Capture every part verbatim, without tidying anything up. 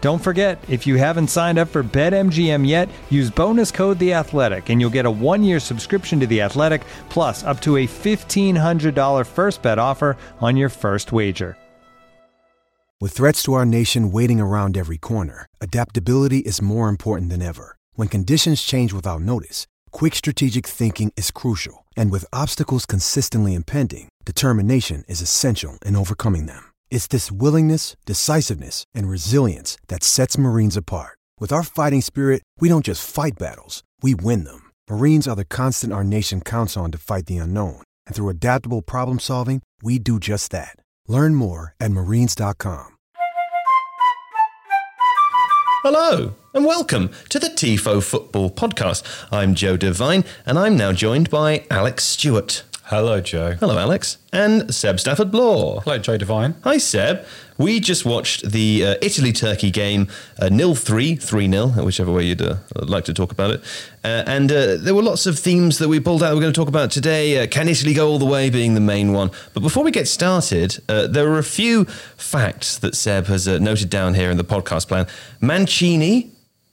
Don't forget, if you haven't signed up for BetMGM yet, use bonus code The Athletic, and you'll get a one-year subscription to The Athletic, plus up to a fifteen hundred dollars first bet offer on your first wager. With threats to our nation waiting around every corner, adaptability is more important than ever. When conditions change without notice, quick strategic thinking is crucial, and with obstacles consistently impending, determination is essential in overcoming them. It's this willingness, decisiveness, and resilience that sets Marines apart. With our fighting spirit, we don't just fight battles, we win them. Marines are the constant our nation counts on to fight the unknown. And through adaptable problem solving, we do just that. Learn more at marines dot com. Hello and welcome to the T I F O Football Podcast. I'm Joe Devine, and I'm now joined by Alex Stewart. Hello, Joe. Hello, Alex. And Seb Stafford-Blore. Hello, Joe Devine. Hi, Seb. We just watched the uh, Italy-Turkey game, uh, nil three, three nil, whichever way you'd uh, like to talk about it. Uh, and uh, there were lots of themes that we pulled out we're going to talk about today. Uh, can Italy go all the way being the main one? But before we get started, uh, there are a few facts that Seb has uh, noted down here in the podcast plan. Mancini,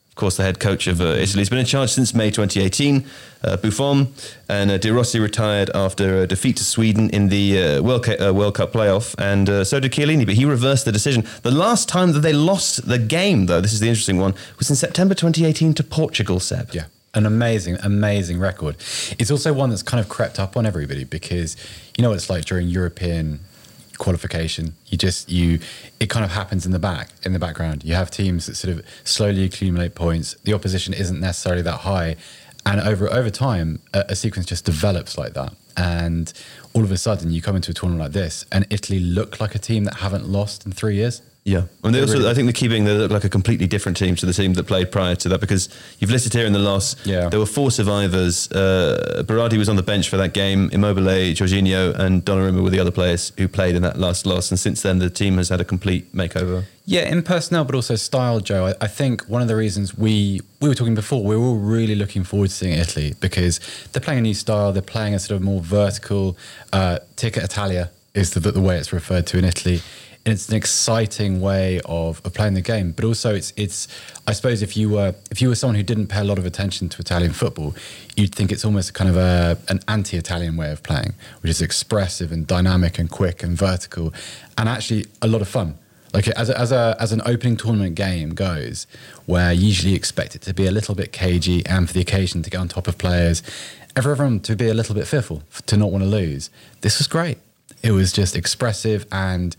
of course, the head coach of uh, Italy, has been in charge since May twenty eighteen. Uh, Buffon and uh, De Rossi retired after a defeat to Sweden in the uh, World, Cu- uh, World Cup playoff, and uh, so did Chiellini, but he reversed the decision. The last time that they lost the game, though, this is the interesting one, was in September twenty eighteen to Portugal, Seb. Yeah, an amazing, amazing record. It's also one that's kind of crept up on everybody because, you know what it's like during European qualification, you just you it kind of happens in the back in the background. You have teams that sort of slowly accumulate points. The opposition isn't necessarily that high, and over over time a, a sequence just develops like that, and all of a sudden you come into a tournament like this and Italy look like a team that haven't lost in three years. Yeah, and they also, really, I think the key being they look like a completely different team to the team that played prior to that, because you've listed here in the loss, yeah. there were four survivors. Uh, Berardi was on the bench for that game, Immobile, Jorginho and Donnarumma were the other players who played in that last loss, and since then the team has had a complete makeover. Yeah, in personnel but also style, Joe. I, I think one of the reasons we, we were talking before, we were all really looking forward to seeing Italy because they're playing a new style, they're playing a sort of more vertical, uh, Ticca Italia is the, the way it's referred to in Italy. And it's an exciting way of, of playing the game, but also it's it's. I suppose if you were if you were someone who didn't pay a lot of attention to Italian football, you'd think it's almost kind of a an anti-Italian way of playing, which is expressive and dynamic and quick and vertical, and actually a lot of fun. Like as a, as a as an opening tournament game goes, where you usually expect it to be a little bit cagey and for the occasion to get on top of players, everyone to be a little bit fearful to not want to lose. This was great. It was just expressive and,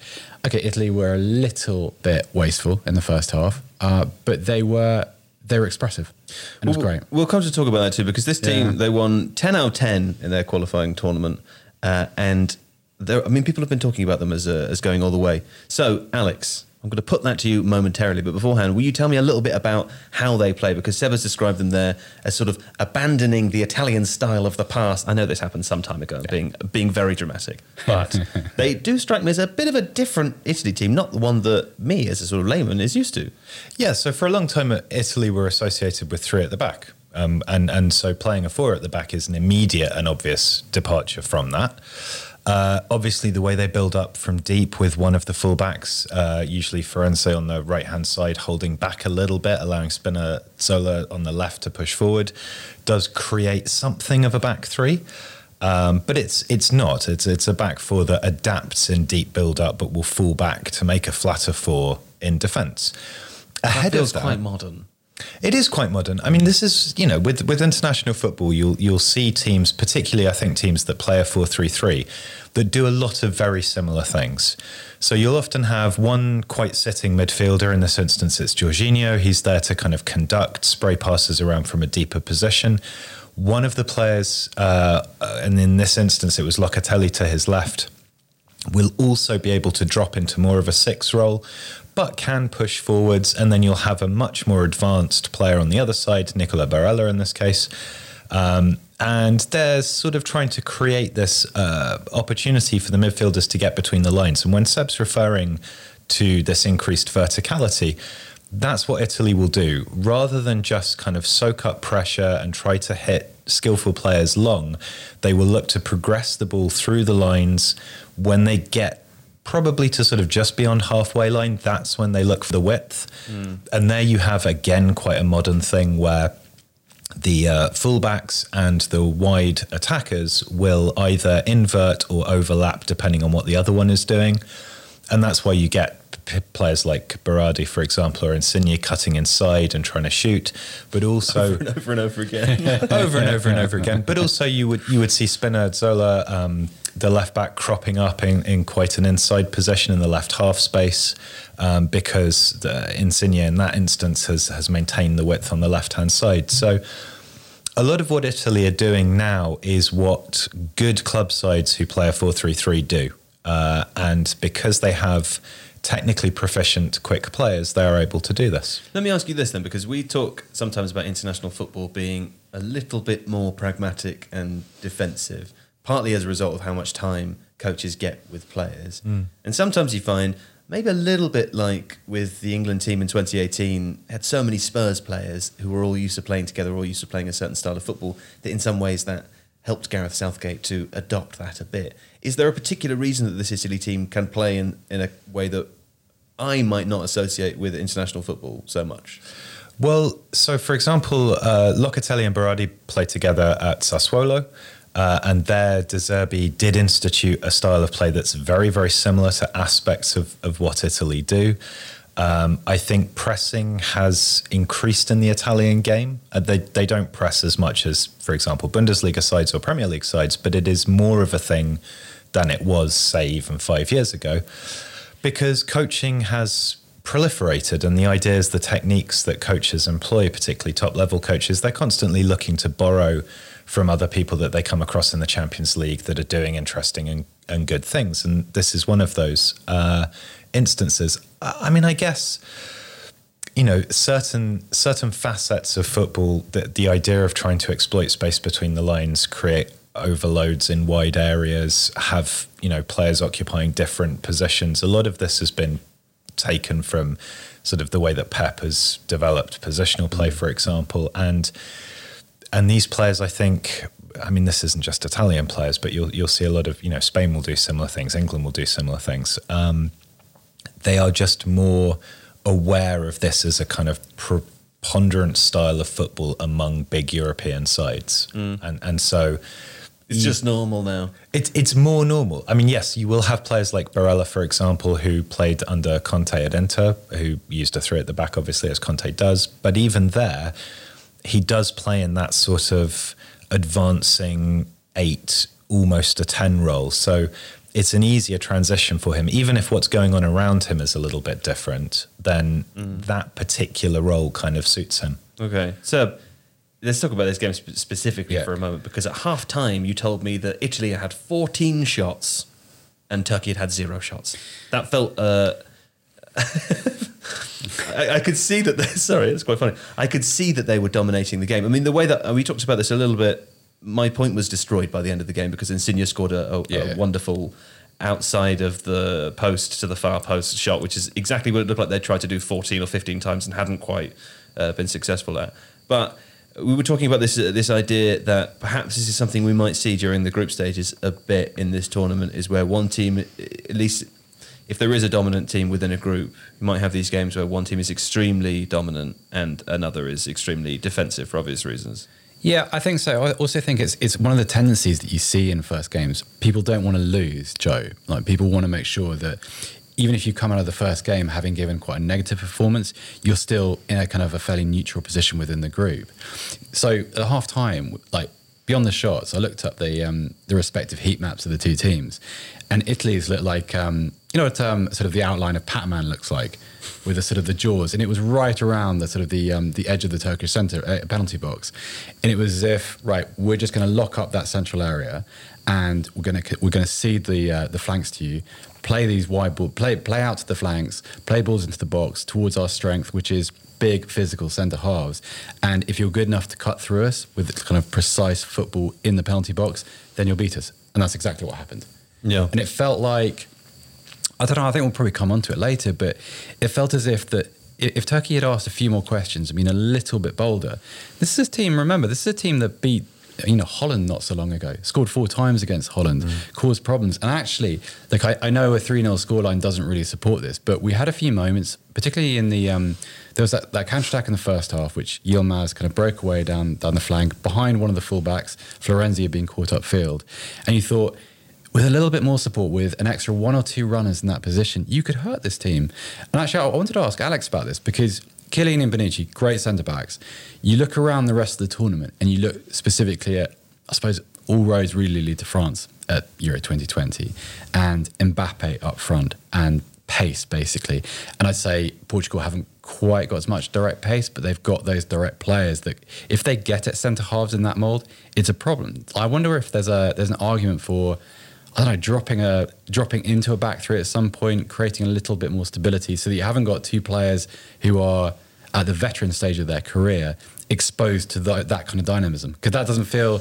okay, Italy were a little bit wasteful in the first half, uh, but they were they were expressive and well, it was great. We'll come to talk about that too, because this team, yeah. they won ten out of ten in their qualifying tournament. Uh, and I mean, people have been talking about them as uh, as going all the way. So, Alex, I'm going to put that to you momentarily, but beforehand, will you tell me a little bit about how they play? Because Seb has described them there as sort of abandoning the Italian style of the past. I know this happened some time ago, yeah. being being very dramatic, but they do strike me as a bit of a different Italy team, not the one that me as a sort of layman is used to. Yeah, so for a long time, Italy were associated with three at the back. Um, and, and so playing a four at the back is an immediate and obvious departure from that. Uh, obviously, the way they build up from deep with one of the fullbacks, uh, usually Florenzi on the right-hand side, holding back a little bit, allowing Spinazola on the left to push forward, does create something of a back three. Um, but it's it's not. It's it's a back four that adapts in deep build-up, but will fall back to make a flatter four in defence. Ahead that feels of that, quite modern. It is quite modern. I mean, this is, you know, with with international football, you'll you'll see teams, particularly I think teams that play a four three three, that do a lot of very similar things. So you'll often have one quite sitting midfielder. In this instance, it's Jorginho. He's there to kind of conduct, spray passes around from a deeper position. One of the players, uh, and in this instance, it was Locatelli to his left, will also be able to drop into more of a six role, but can push forwards, and then you'll have a much more advanced player on the other side, Nicola Barella in this case. Um, and they're sort of trying to create this uh, opportunity for the midfielders to get between the lines. And when Seb's referring to this increased verticality, that's what Italy will do. Rather than just kind of soak up pressure and try to hit skillful players long, they will look to progress the ball through the lines. When they get probably to sort of just beyond halfway line, that's when they look for the width. Mm. And there you have, again, quite a modern thing where the uh, fullbacks and the wide attackers will either invert or overlap depending on what the other one is doing. And that's why you get players like Berardi, for example, or Insigne cutting inside and trying to shoot, but also... Over and over and over again. over and over and over again. But also you would you would see Spinazola, um, the left-back, cropping up in, in quite an inside position in the left half space, um, because the Insigne in that instance has, has maintained the width on the left-hand side. So a lot of what Italy are doing now is what good club sides who play a four three three do. Uh, and because they have technically proficient, quick players, they are able to do this. Let me ask you this then, because we talk sometimes about international football being a little bit more pragmatic and defensive, partly as a result of how much time coaches get with players. Mm. And sometimes you find, maybe a little bit like with the England team in twenty eighteen, had so many Spurs players who were all used to playing together, all used to playing a certain style of football, that in some ways that helped Gareth Southgate to adopt that a bit. Is there a particular reason that this Italy team can play in, in a way that I might not associate with international football so much? Well, so for example, uh, Locatelli and Berardi play together at Sassuolo, uh, and there De Zerbi did institute a style of play that's very, very similar to aspects of, of what Italy do. Um, I think pressing has increased in the Italian game. Uh, they they don't press as much as, for example, Bundesliga sides or Premier League sides, but it is more of a thing than it was, say, even five years ago, because coaching has proliferated, and the ideas, the techniques that coaches employ, particularly top-level coaches, they're constantly looking to borrow from other people that they come across in the Champions League that are doing interesting and, and good things. And this is one of those uh, instances. I mean, I guess, you know, certain certain facets of football, the, the idea of trying to exploit space between the lines, create overloads in wide areas, have, you know, players occupying different positions. A lot of this has been taken from sort of the way that Pep has developed positional play, for example. And and these players, I think, I mean, this isn't just Italian players, but you'll you'll see a lot of, you know, Spain will do similar things, England will do similar things. Um, they are just more aware of this as a kind of preponderant style of football among big European sides. Mm. And and so... It's you, just normal now. It, it's more normal. I mean, yes, you will have players like Barella, for example, who played under Conte at Inter, who used a three at the back, obviously, as Conte does. But even there, he does play in that sort of advancing eight, almost a ten role. So... it's an easier transition for him. Even if what's going on around him is a little bit different, then mm. that particular role kind of suits him. Okay. So let's talk about this game sp- specifically yeah. for a moment, because at half-time you told me that Italy had fourteen shots and Turkey had had zero shots. That felt... Uh, I, I could see that... They, sorry, it's quite funny. I could see that they were dominating the game. I mean, the way that... We talked about this a little bit. My point was destroyed by the end of the game because Insigne scored a, a, yeah, a yeah. wonderful outside of the post to the far post shot, which is exactly what it looked like they tried to do fourteen or fifteen times and hadn't quite uh, been successful at. But we were talking about this uh, this idea that perhaps this is something we might see during the group stages a bit in this tournament, is where one team, at least if there is a dominant team within a group, you might have these games where one team is extremely dominant and another is extremely defensive for obvious reasons. Yeah, I think so. I also think it's it's one of the tendencies that you see in first games. People don't want to lose, Joe. Like, people want to make sure that even if you come out of the first game having given quite a negative performance, you're still in a kind of a fairly neutral position within the group. So at half time, like beyond the shots, I looked up the um, the respective heat maps of the two teams, and Italy's looked like, um, you know what um, sort of the outline of Pac-Man looks like, with the sort of the jaws, and it was right around the sort of the um, the edge of the Turkish centre uh, penalty box, and it was as if, right, we're just going to lock up that central area, and we're going to we're going to cede the uh, the flanks to you, play these wide ball, play play out to the flanks, play balls into the box towards our strength, which is big physical centre halves, and if you're good enough to cut through us with kind of precise football in the penalty box, then you'll beat us, and that's exactly what happened. Yeah, and it felt like, I don't know, I think we'll probably come onto it later, but it felt as if that if Turkey had asked a few more questions, I mean, a little bit bolder. This is a team, remember, this is a team that beat, you know, Holland not so long ago, scored four times against Holland, mm. caused problems. And actually, like, I, I know a three nil scoreline doesn't really support this, but we had a few moments, particularly in the, um, there was that, that counter-attack in the first half, which Yilmaz kind of broke away down, down the flank, behind one of the fullbacks, Florenzi had been caught upfield. And you thought, with a little bit more support, with an extra one or two runners in that position, you could hurt this team. And actually, I wanted to ask Alex about this, because Chiellini and Bonucci, great centre-backs. You look around the rest of the tournament and you look specifically at, I suppose, all roads really lead to France at Euro twenty twenty, and Mbappe up front and pace, basically. And I'd say Portugal haven't quite got as much direct pace, but they've got those direct players that if they get at centre-halves in that mould, it's a problem. I wonder if there's a there's an argument for, I don't know, dropping a dropping into a back three at some point, creating a little bit more stability so that you haven't got two players who are at the veteran stage of their career exposed to the, that kind of dynamism. Because that doesn't feel,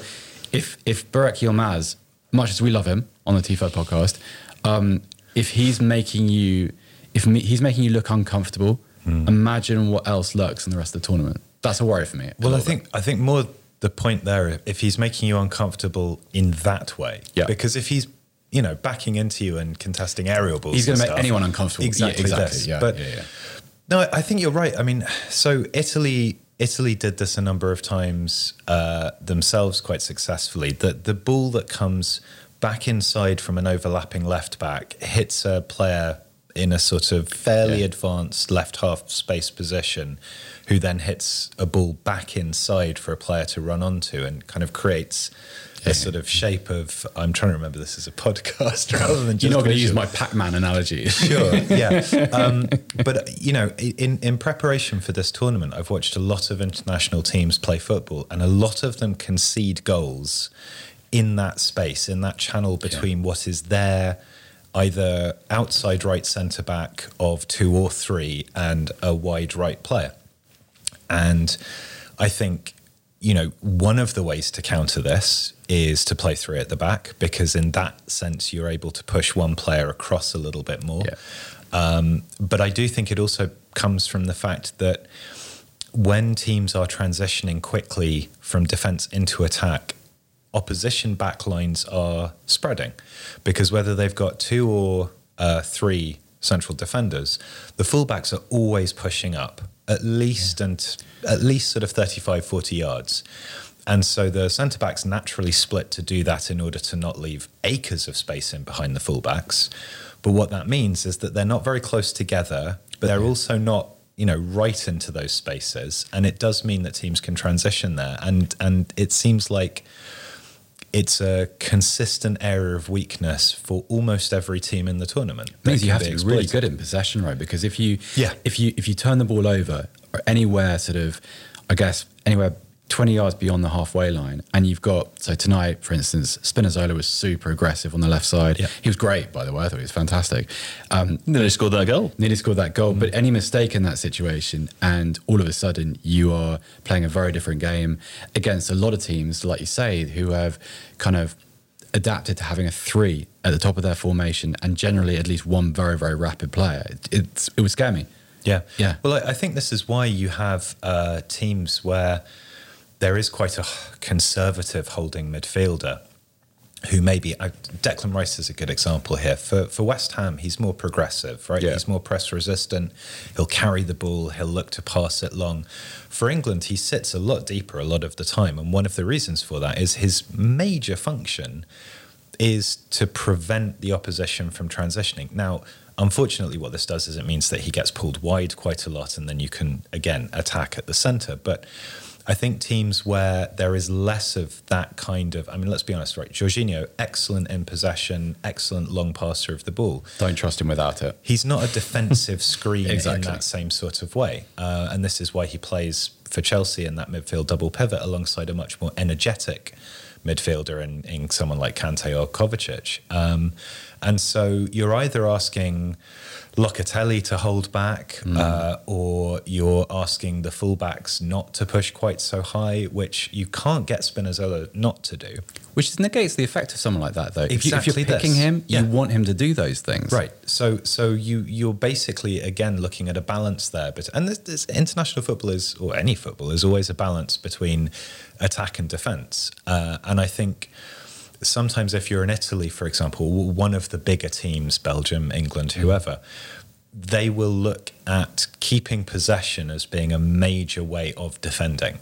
if if Burak Yilmaz, much as we love him on the T F O podcast, um, if he's making you if me, he's making you look uncomfortable, mm. imagine what else lurks in the rest of the tournament. That's a worry for me. Well, I think bit. I think more the point there, if he's making you uncomfortable in that way, yeah. because if he's, you know, backing into you and contesting aerial balls, he's going to make anyone uncomfortable. Exactly. Yeah, exactly. Yeah, but yeah, yeah. no, I think you're right. I mean, so Italy, Italy did this a number of times uh, themselves quite successfully. The, the ball that comes back inside from an overlapping left back hits a player in a sort of fairly yeah. advanced left half space position, who then hits a ball back inside for a player to run onto, and kind of creates a sort of shape of, I'm trying to remember this as a podcast rather than just... You're not going to use my Pac-Man analogy. Sure, yeah. Um, but, you know, in, in preparation for this tournament, I've watched a lot of international teams play football, and a lot of them concede goals in that space, in that channel between yeah. what is there, either outside right centre-back of two or three and a wide right player. And I think, you know, one of the ways to counter this is to play three at the back, because in that sense, you're able to push one player across a little bit more. Yeah. Um, but I do think it also comes from the fact that when teams are transitioning quickly from defence into attack, opposition backlines are spreading, because whether they've got two or uh, three central defenders, the fullbacks are always pushing up at least yeah. and at least sort of thirty-five, forty yards. And so the centre-backs naturally split to do that in order to not leave acres of space in behind the fullbacks. But what that means is that they're not very close together, but they're yeah. also not, you know, right into those spaces. And it does mean that teams can transition there. And and it seems like it's a consistent area of weakness for almost every team in the tournament. It means you have to be really good in possession, right? Because if you yeah. if you if you turn the ball over or anywhere sort of, I guess, anywhere twenty yards beyond the halfway line, and you've got, so tonight, for instance, Spinazola was super aggressive on the left side. Yeah. He was great, by the way. I thought he was fantastic. Um, nearly scored that goal. Nearly scored that goal. Mm. But any mistake in that situation, and all of a sudden you are playing a very different game against a lot of teams, like you say, who have kind of adapted to having a three at the top of their formation and generally at least one very, very rapid player. It, it's, it would scare me. Yeah. yeah. Well, I, I think this is why you have uh, teams where there is quite a conservative holding midfielder who maybe, uh, Declan Rice is a good example here. For for West Ham, he's more progressive, right? Yeah. He's more press resistant. He'll carry the ball. He'll look to pass it long. For England, he sits a lot deeper a lot of the time. And one of the reasons for that is his major function is to prevent the opposition from transitioning. Now, Unfortunately, what this does is it means that he gets pulled wide quite a lot, and then you can, again, attack at the centre. But I think teams where there is less of that kind of... I mean, let's be honest, right? Jorginho, excellent in possession, excellent long passer of the ball. Don't trust him without it. He's not a defensive screen exactly. in that same sort of way. Uh, and this is why he plays for Chelsea in that midfield double pivot alongside a much more energetic midfielder in, in someone like Kante or Kovacic. Um, and so you're either asking Locatelli to hold back, mm. uh, or you're asking the fullbacks not to push quite so high, which you can't get Spinazola not to do. Which negates the effect of someone like that, though. Exactly. If, you, if you're picking this. him, yeah. you want him to do those things. Right. So so you, you're basically, again, looking at a balance there. But, and this, this international football is, or any football, is always a balance between attack and defence. Uh, and I think... Sometimes if you're in Italy, for example, one of the bigger teams, Belgium, England, whoever, they will look at keeping possession as being a major way of defending.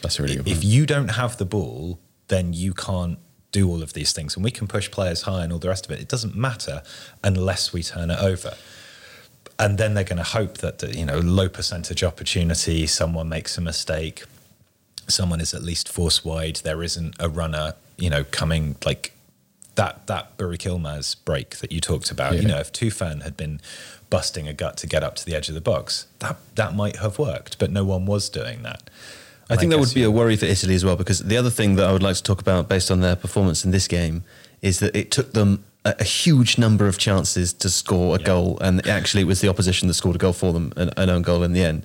That's a really good point. If you don't have the ball, then you can't do all of these things. And we can push players high and all the rest of it. It doesn't matter unless we turn it over. And then they're going to hope that, you know, low percentage opportunity, someone makes a mistake, someone is at least forced wide, there isn't a runner, you know, coming like that, that Burak Yilmaz break that you talked about, yeah. you know, if Tufan had been busting a gut to get up to the edge of the box, that, that might have worked, but no one was doing that. I, I think that would be a worry for Italy as well, because the other thing that I would like to talk about based on their performance in this game is that it took them a, a huge number of chances to score a yeah. goal. And actually it was the opposition that scored a goal for them, an, an own goal in the end.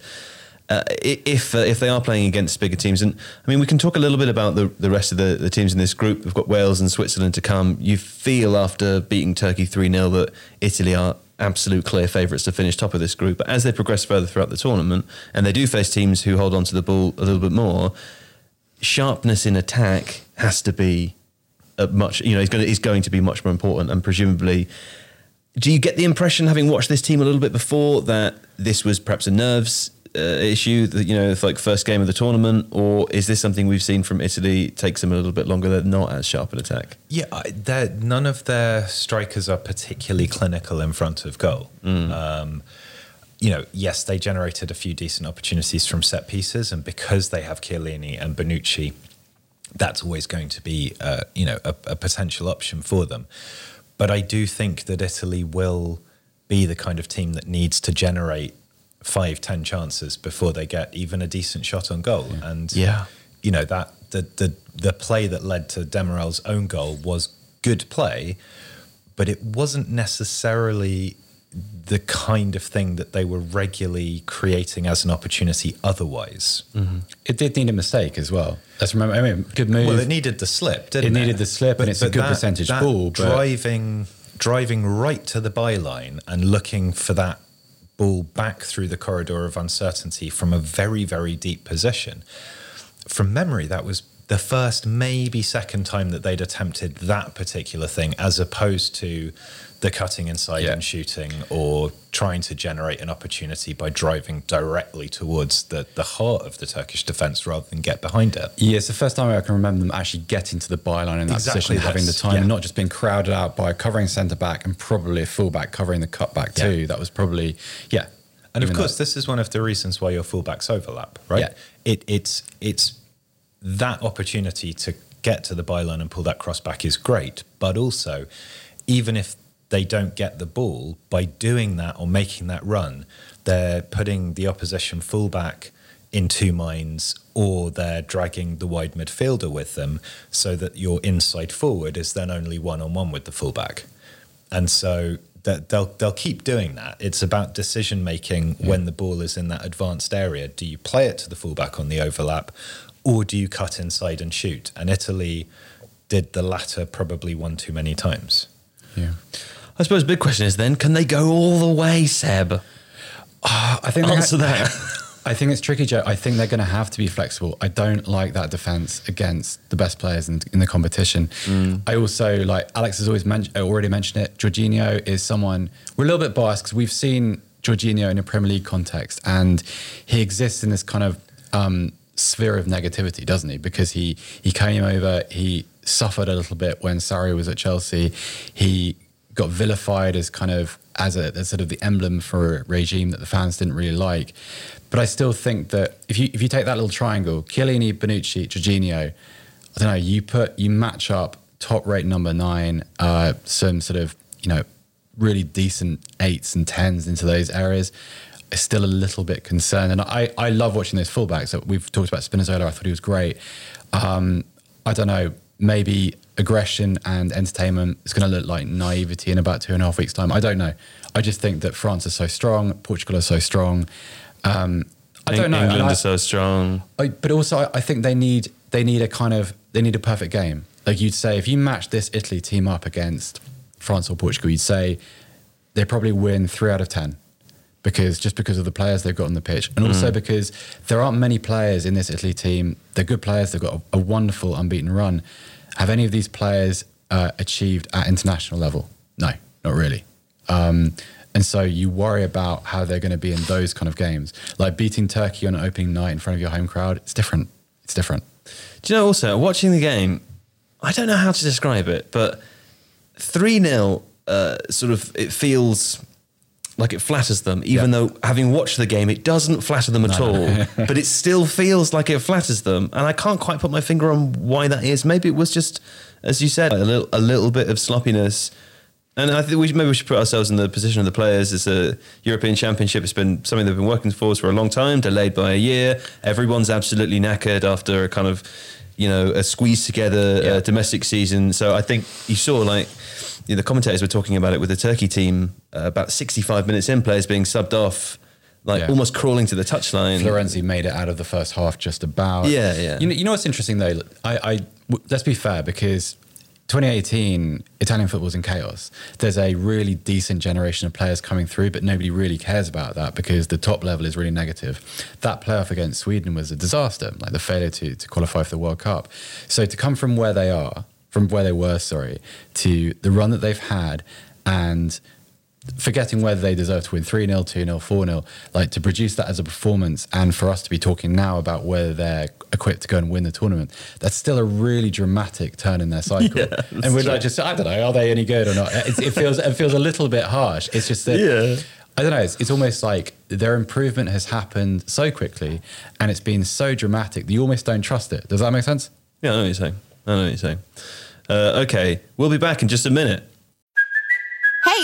Uh, if uh, if they are playing against bigger teams, and I mean, we can talk a little bit about the, the rest of the, the teams in this group. We've got Wales and Switzerland to come. You feel after beating Turkey three nil that Italy are absolute clear favourites to finish top of this group. But as they progress further throughout the tournament, and they do face teams who hold on to the ball a little bit more, sharpness in attack has to be a much, you know, is going to, is going to be much more important. And presumably, do you get the impression, having watched this team a little bit before, that this was perhaps a nerves Uh, issue, that, you know, if like first game of the tournament, or is this something we've seen from Italy, takes them a little bit longer, they're not as sharp an attack? Yeah, they're, none of their strikers are particularly clinical in front of goal. Mm. Um, you know, yes, they generated a few decent opportunities from set pieces, and because they have Chiellini and Bonucci, that's always going to be, uh, you know, a, a potential option for them. But I do think that Italy will be the kind of team that needs to generate five, ten chances before they get even a decent shot on goal. Yeah. And, yeah. you know, that the, the the play that led to Demirel's own goal was good play, but it wasn't necessarily the kind of thing that they were regularly creating as an opportunity otherwise. Mm-hmm. It did need a mistake as well. Let's remember, I mean, good move. Well, it needed the slip, didn't it? It needed the slip, but, and it's a good that, percentage that ball. But driving, driving right to the byline and looking for that ball back through the corridor of uncertainty from a very, very deep position. From memory, that was the first, maybe second time that they'd attempted that particular thing, as opposed to the cutting inside yeah. and shooting, or trying to generate an opportunity by driving directly towards the, the heart of the Turkish defence rather than get behind it. Yeah, it's the first time I can remember them actually getting to the byline in that exactly position, this. having the time, yeah. not just being crowded out by a covering centre-back and probably a full-back covering the cutback too. Yeah. That was probably, yeah. And of course, though, this is one of the reasons why your full-backs overlap, right? Yeah. It, it's it's... that opportunity to get to the byline and pull that cross back is great. But also, even if they don't get the ball, by doing that or making that run, they're putting the opposition fullback in two minds, or they're dragging the wide midfielder with them, so that your inside forward is then only one-on-one with the fullback. And so that they'll they'll keep doing that. It's about decision-making yeah. when the ball is in that advanced area. Do you play it to the fullback on the overlap, or do you cut inside and shoot? And Italy did the latter probably one too many times. Yeah. I suppose the big question is then, can they go all the way, Seb? Uh, I think Answer ha- that. I think it's tricky, Joe. I think they're going to have to be flexible. I don't like that defence against the best players in, in the competition. Mm. I also, like, Alex has always men- already mentioned it, Jorginho is someone, we're a little bit biased because we've seen Jorginho in a Premier League context, and he exists in this kind of... Um, sphere of negativity, doesn't he? Because he he came over, he suffered a little bit when Sarri was at Chelsea. He got vilified as kind of as a as sort of the emblem for a regime that the fans didn't really like. But I still think that if you if you take that little triangle, Chiellini, Bonucci, Jorginho, I don't know, you put you match up top rate number nine, uh, some sort of, you know, really decent eights and tens into those areas, is still a little bit concerned. And I, I love watching those fullbacks. So we've talked about Spinazola. I thought he was great. Um, I don't know, maybe aggression and entertainment is going to look like naivety in about two and a half weeks' time. I don't know. I just think that France is so strong. Portugal is so strong. Um, I don't know. England I, is so strong. I, but also, I, I think they need they need a kind of, they need a perfect game. Like you'd say, if you match this Italy team up against France or Portugal, you'd say they probably win three out of ten. Because just because of the players they've got on the pitch, and also mm. because there aren't many players in this Italy team. They're good players. They've got a, a wonderful unbeaten run. Have any of these players uh, achieved at international level? No, not really. Um, and so you worry about how they're going to be in those kind of games. Like beating Turkey on opening night in front of your home crowd, it's different. It's different. Do you know, also, watching the game, I don't know how to describe it, but three nil uh, sort of, it feels... like it flatters them, even yeah. though having watched the game, it doesn't flatter them at no, all, no. But it still feels like it flatters them. And I can't quite put my finger on why that is. Maybe it was just, as you said, a little, a little bit of sloppiness. And I think we maybe we should put ourselves in the position of the players. It's a European Championship. It's been something they've been working for for a long time, delayed by a year. Everyone's absolutely knackered after a kind of, you know, a squeeze together yeah. uh, domestic season. So I think you saw, like, you know, the commentators were talking about it with the Turkey team, uh, about sixty-five minutes in, players being subbed off, like yeah. almost crawling to the touchline. Florenzi made it out of the first half just about. Yeah, yeah. You know, you know what's interesting though? I, I w- let's be fair, because twenty eighteen, Italian football's in chaos. There's a really decent generation of players coming through, but nobody really cares about that because the top level is really negative. That playoff against Sweden was a disaster, like the failure to, to qualify for the World Cup. So to come from where they are, from where they were, sorry, to the run that they've had and forgetting whether they deserve to win three nil, two nil, four nil, like to produce that as a performance and for us to be talking now about whether they're equipped to go and win the tournament, that's still a really dramatic turn in their cycle. Yeah, and we're true. Like, just, I don't know, are they any good or not? It's, it feels it feels a little bit harsh. It's just that, yeah. I don't know, it's, it's almost like their improvement has happened so quickly and it's been so dramatic that you almost don't trust it. Does that make sense? Yeah, I know what you're saying. I know what you're saying. Uh, okay, we'll be back in just a minute. Hey,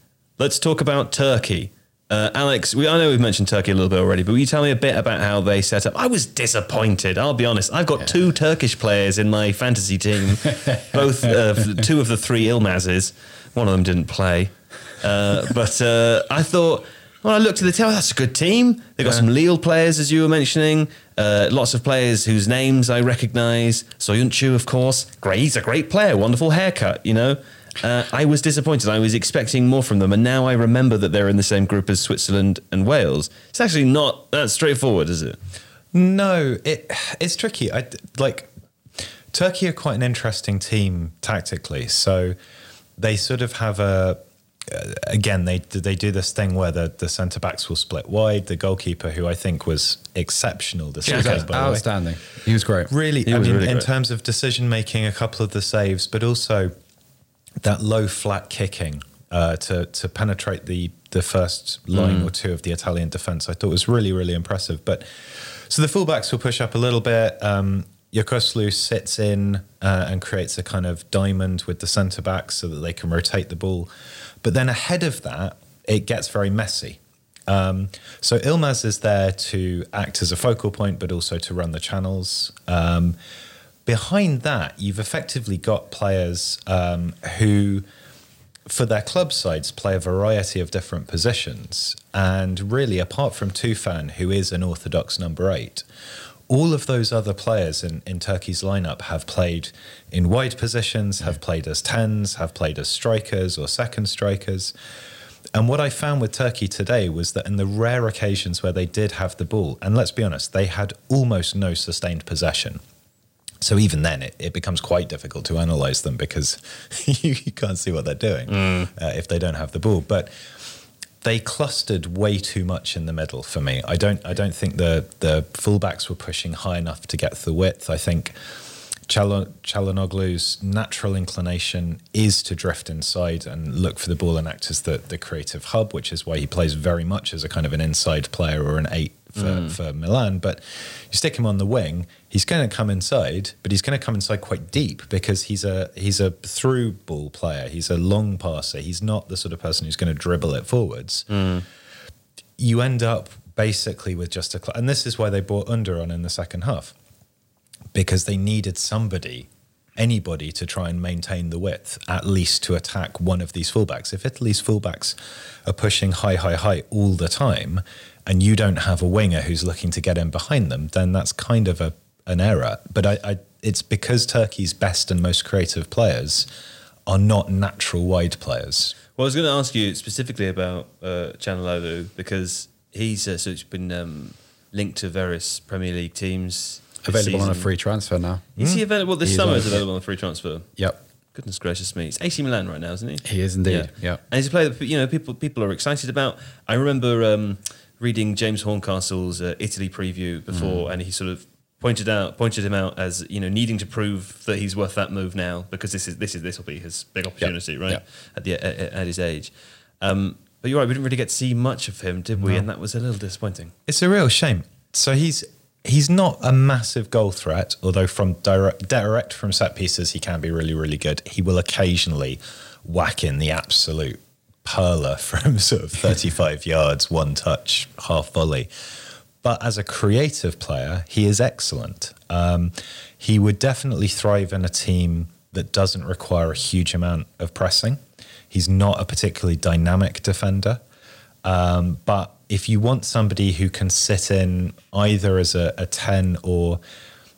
Let's talk about Turkey. Uh, Alex, we, I know we've mentioned Turkey a little bit already, but will you tell me a bit about how they set up? I was disappointed, I'll be honest. I've got yeah. two Turkish players in my fantasy team, both uh, two of the three Ilmazes. One of them didn't play. Uh, but uh, I thought, when I looked at the team, oh, that's a good team. They've got yeah. some Lille players, as you were mentioning. Uh, lots of players whose names I recognise. Soyuncu, of course. Great, he's a great player. Wonderful haircut, you know. Uh, I was disappointed. I was expecting more from them, and now I remember that they're in the same group as Switzerland and Wales. It's actually not that straightforward, is it? No, it it's tricky. I like Turkey are quite an interesting team tactically. So they sort of have a again they they do this thing where the, the centre backs will split wide. The goalkeeper, who I think was exceptional, this yeah, game, by outstanding. The way. He was great. Really, he I mean, really in great. terms of decision making, a couple of the saves, but also that low flat kicking uh, to to penetrate the the first line mm. or two of the Italian defence, I thought was really, really impressive. But so the fullbacks will push up a little bit. Um, Yokoslu sits in uh, and creates a kind of diamond with the centre-back so that they can rotate the ball. But then ahead of that, it gets very messy. Um, so Yılmaz is there to act as a focal point, but also to run the channels. Um, behind that, you've effectively got players um, who, for their club sides, play a variety of different positions. And really, apart from Tufan, who is an orthodox number eight, all of those other players in, in Turkey's lineup have played in wide positions, have played as tens, have played as strikers or second strikers. And what I found with Turkey today was that in the rare occasions where they did have the ball, and let's be honest, they had almost no sustained possession. So even then, it, it becomes quite difficult to analyse them because you, you can't see what they're doing mm. uh, if they don't have the ball. But they clustered way too much in the middle for me. I don't I don't think the, the fullbacks were pushing high enough to get the width. I think Calhanoglu's natural inclination is to drift inside and look for the ball and act as the, the creative hub, which is why he plays very much as a kind of an inside player or an eight for, mm. for Milan. But you stick him on the wing, he's going to come inside, but he's going to come inside quite deep because he's a he's a through ball player. He's a long passer. He's not the sort of person who's going to dribble it forwards. Mm. You end up basically with just a... And this is why they brought Under on in the second half, because they needed somebody, anybody, to try and maintain the width, at least to attack one of these fullbacks. If Italy's fullbacks are pushing high, high, high all the time, and you don't have a winger who's looking to get in behind them, then that's kind of a an error. But I, I, it's because Turkey's best and most creative players are not natural wide players. Well, I was going to ask you specifically about uh, Calhanoglu, because he's uh, so been um, linked to various Premier League teams. Available season. On a free transfer now. Is he available? Well, this he summer is available on a free transfer. Yep. Goodness gracious me. It's A C Milan right now, isn't he? He is indeed, yeah. Yep. And he's a player that you know, people people are excited about. I remember um, reading James Horncastle's uh, Italy preview before, mm. and he sort of pointed out pointed him out as you know needing to prove that he's worth that move now, because this is this is this will be his big opportunity, yep. right, yep. at the at, at his age. Um, but you're right, we didn't really get to see much of him, did we? No. And that was a little disappointing. It's a real shame. So he's... He's not a massive goal threat, although from direct, direct from set pieces, he can be really, really good. He will occasionally whack in the absolute perler from sort of thirty-five yards, one touch, half volley. But as a creative player, he is excellent. Um, he would definitely thrive in a team that doesn't require a huge amount of pressing. He's not a particularly dynamic defender, um, but if you want somebody who can sit in either as a, a ten or,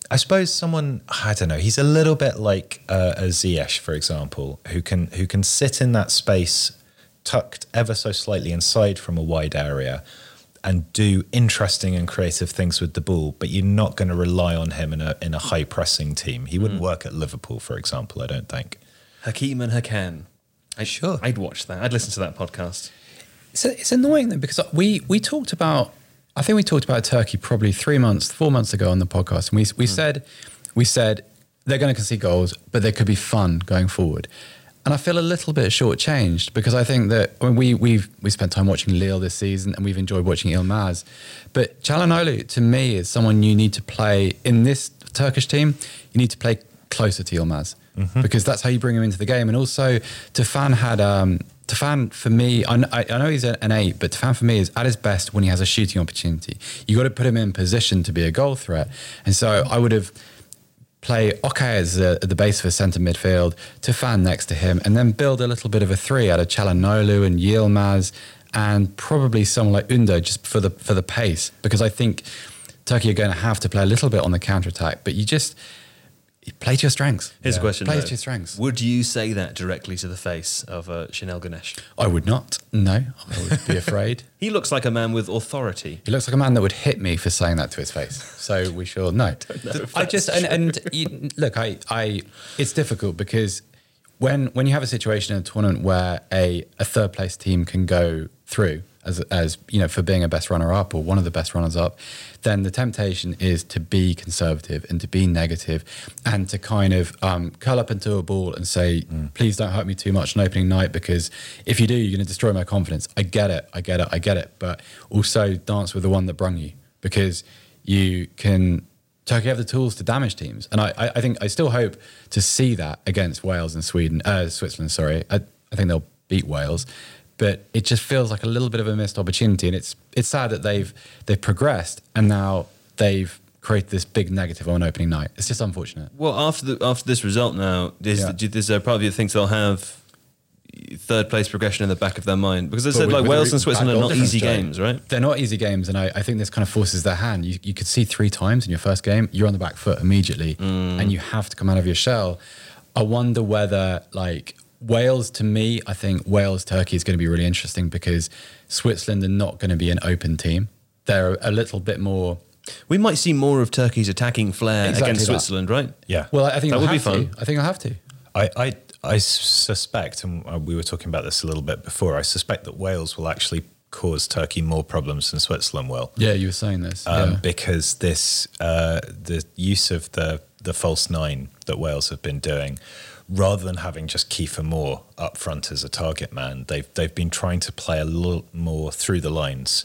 I suppose someone, I don't know, he's a little bit like uh, a Ziyech, for example, who can who can sit in that space tucked ever so slightly inside from a wide area and do interesting and creative things with the ball, but you're not going to rely on him in a in a high pressing team. He wouldn't mm. work at Liverpool, for example, I don't think. Hakim and Hakan. I, sure. I'd watch that. I'd listen to that podcast. So it's annoying though, because we, we talked about, I think we talked about Turkey probably three months, four months ago on the podcast. And we we mm. said, we said they're going to concede goals, but they could be fun going forward. And I feel a little bit shortchanged because I think that I mean, we we've we spent time watching Lille this season and we've enjoyed watching Yılmaz. But Calhanoglu to me is someone you need to play in this Turkish team. You need to play closer to Yılmaz mm-hmm. because that's how you bring him into the game. And also Tufan had... Um, Tufan, for me, I know, I know he's an eight, but Tufan, for me, is at his best when he has a shooting opportunity. You got to put him in position to be a goal threat. And so I would have played Okay as a, at the base of a centre midfield, Tufan next to him, and then build a little bit of a three out of Calhanoglu and Yılmaz and probably someone like Undo just for the, for the pace, because I think Turkey are going to have to play a little bit on the counter-attack, but you just... Play to your strengths. Here's yeah. a question. Play though. to your strengths. Would you say that directly to the face of uh, Şenol Güneş? I would not. No, I would be afraid. He looks like a man with authority. He looks like a man that would hit me for saying that to his face. So we shall no. know. I just and, and you, look, I, I, it's difficult because when when you have a situation in a tournament where a, a third place team can go through as as you know for being a best runner up or one of the best runners up, then the temptation is to be conservative and to be negative and to kind of um, curl up into a ball and say, mm. please don't hurt me too much on opening night, because if you do, you're going to destroy my confidence. I get it, I get it, I get it. But also dance with the one that brung you, because you can... Turkey have the tools to damage teams. And I, I think I still hope to see that against Wales and Sweden, uh, Switzerland, sorry. I, I think they'll beat Wales. but it just feels like a little bit of a missed opportunity. And it's it's sad that they've they've progressed and now they've created this big negative on opening night. It's just unfortunate. Well, after the, after this result now, there's, yeah. there's uh, probably the things they'll have third place progression in the back of their mind. Because I said, with, like, with Wales re- and Switzerland are not easy straight. games, right? They're not easy games, and I, I think this kind of forces their hand. You, you could see three times in your first game, you're on the back foot immediately, mm. and you have to come out of your shell. I wonder whether, like, Wales, to me, I think Wales, Turkey is going to be really interesting because Switzerland are not going to be an open team. They're a little bit more... We might see more of Turkey's attacking flair exactly against that. Switzerland, right? Yeah. Well, I think that would be fun. To. I think I'll have to. I, I I suspect, and we were talking about this a little bit before, I suspect that Wales will actually cause Turkey more problems than Switzerland will. Yeah, you were saying this. Um, yeah. Because this uh, the use of the, the false nine that Wales have been doing, rather than having just Kiefer Moore up front as a target man, they've, they've been trying to play a little more through the lines.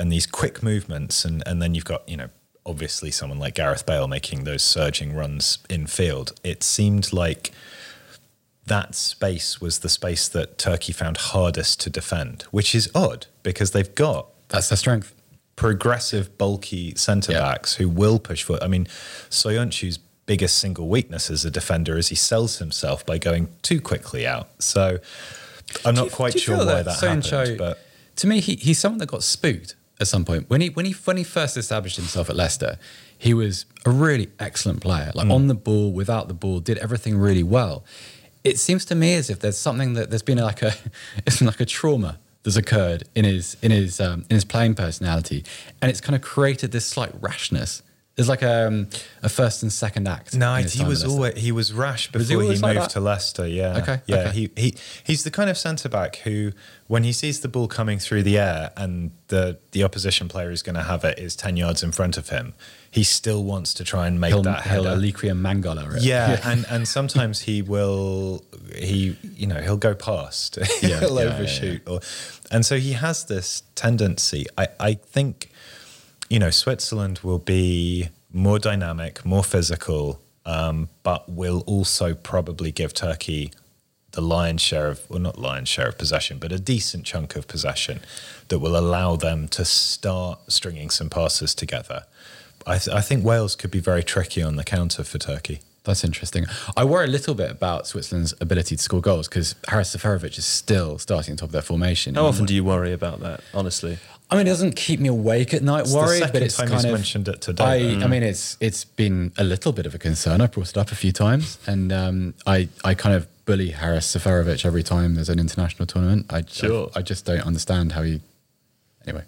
And these quick movements, and, and then you've got, you know, obviously someone like Gareth Bale making those surging runs in field. It seemed like that space was the space that Turkey found hardest to defend, which is odd because they've got... That's their strength. Progressive, bulky centre-backs yeah. who will push forward. I mean, Soyuncu's biggest single weakness as a defender is he sells himself by going too quickly out. So I'm not you, quite sure why that, that happened, Soyuncu- but... To me, he, he's someone that got spooked at some point. When he when he when he first established himself at Leicester, he was a really excellent player, like mm. on the ball, without the ball, did everything really well. It seems to me as if there's something that there's been like a it's like a trauma that's occurred in his in his um, in his playing personality, and it's kind of created this slight rashness. There's like a, um, a first and second act. No, he was always he was rash before was he, he moved like to Leicester. Yeah, okay, yeah. Okay. He he he's the kind of centre back who, when he sees the ball coming through the air and the the opposition player is going to have it is ten yards in front of him, he still wants to try and make he'll, that header. He'll Alikri and Mangala. Right? Yeah, yeah, and and sometimes he will he you know he'll go past, yeah, he'll yeah, overshoot, yeah, yeah. Or, and so he has this tendency. I I think. You know, Switzerland will be more dynamic, more physical, um, but will also probably give Turkey the lion's share of, well, not lion's share of possession, but a decent chunk of possession that will allow them to start stringing some passes together. I, th- I think Wales could be very tricky on the counter for Turkey. That's interesting. I worry a little bit about Switzerland's ability to score goals because Haris Seferović is still starting on top of their formation. How often do you worry about that, honestly? I mean, it doesn't keep me awake at night worried, but it's kind of... the second time he's mentioned it today. I, mm. I mean, it's it's been a little bit of a concern. I brought it up a few times, and um, I, I kind of bully Haris Seferović every time there's an international tournament. I, sure. I, I just don't understand how he... Anyway,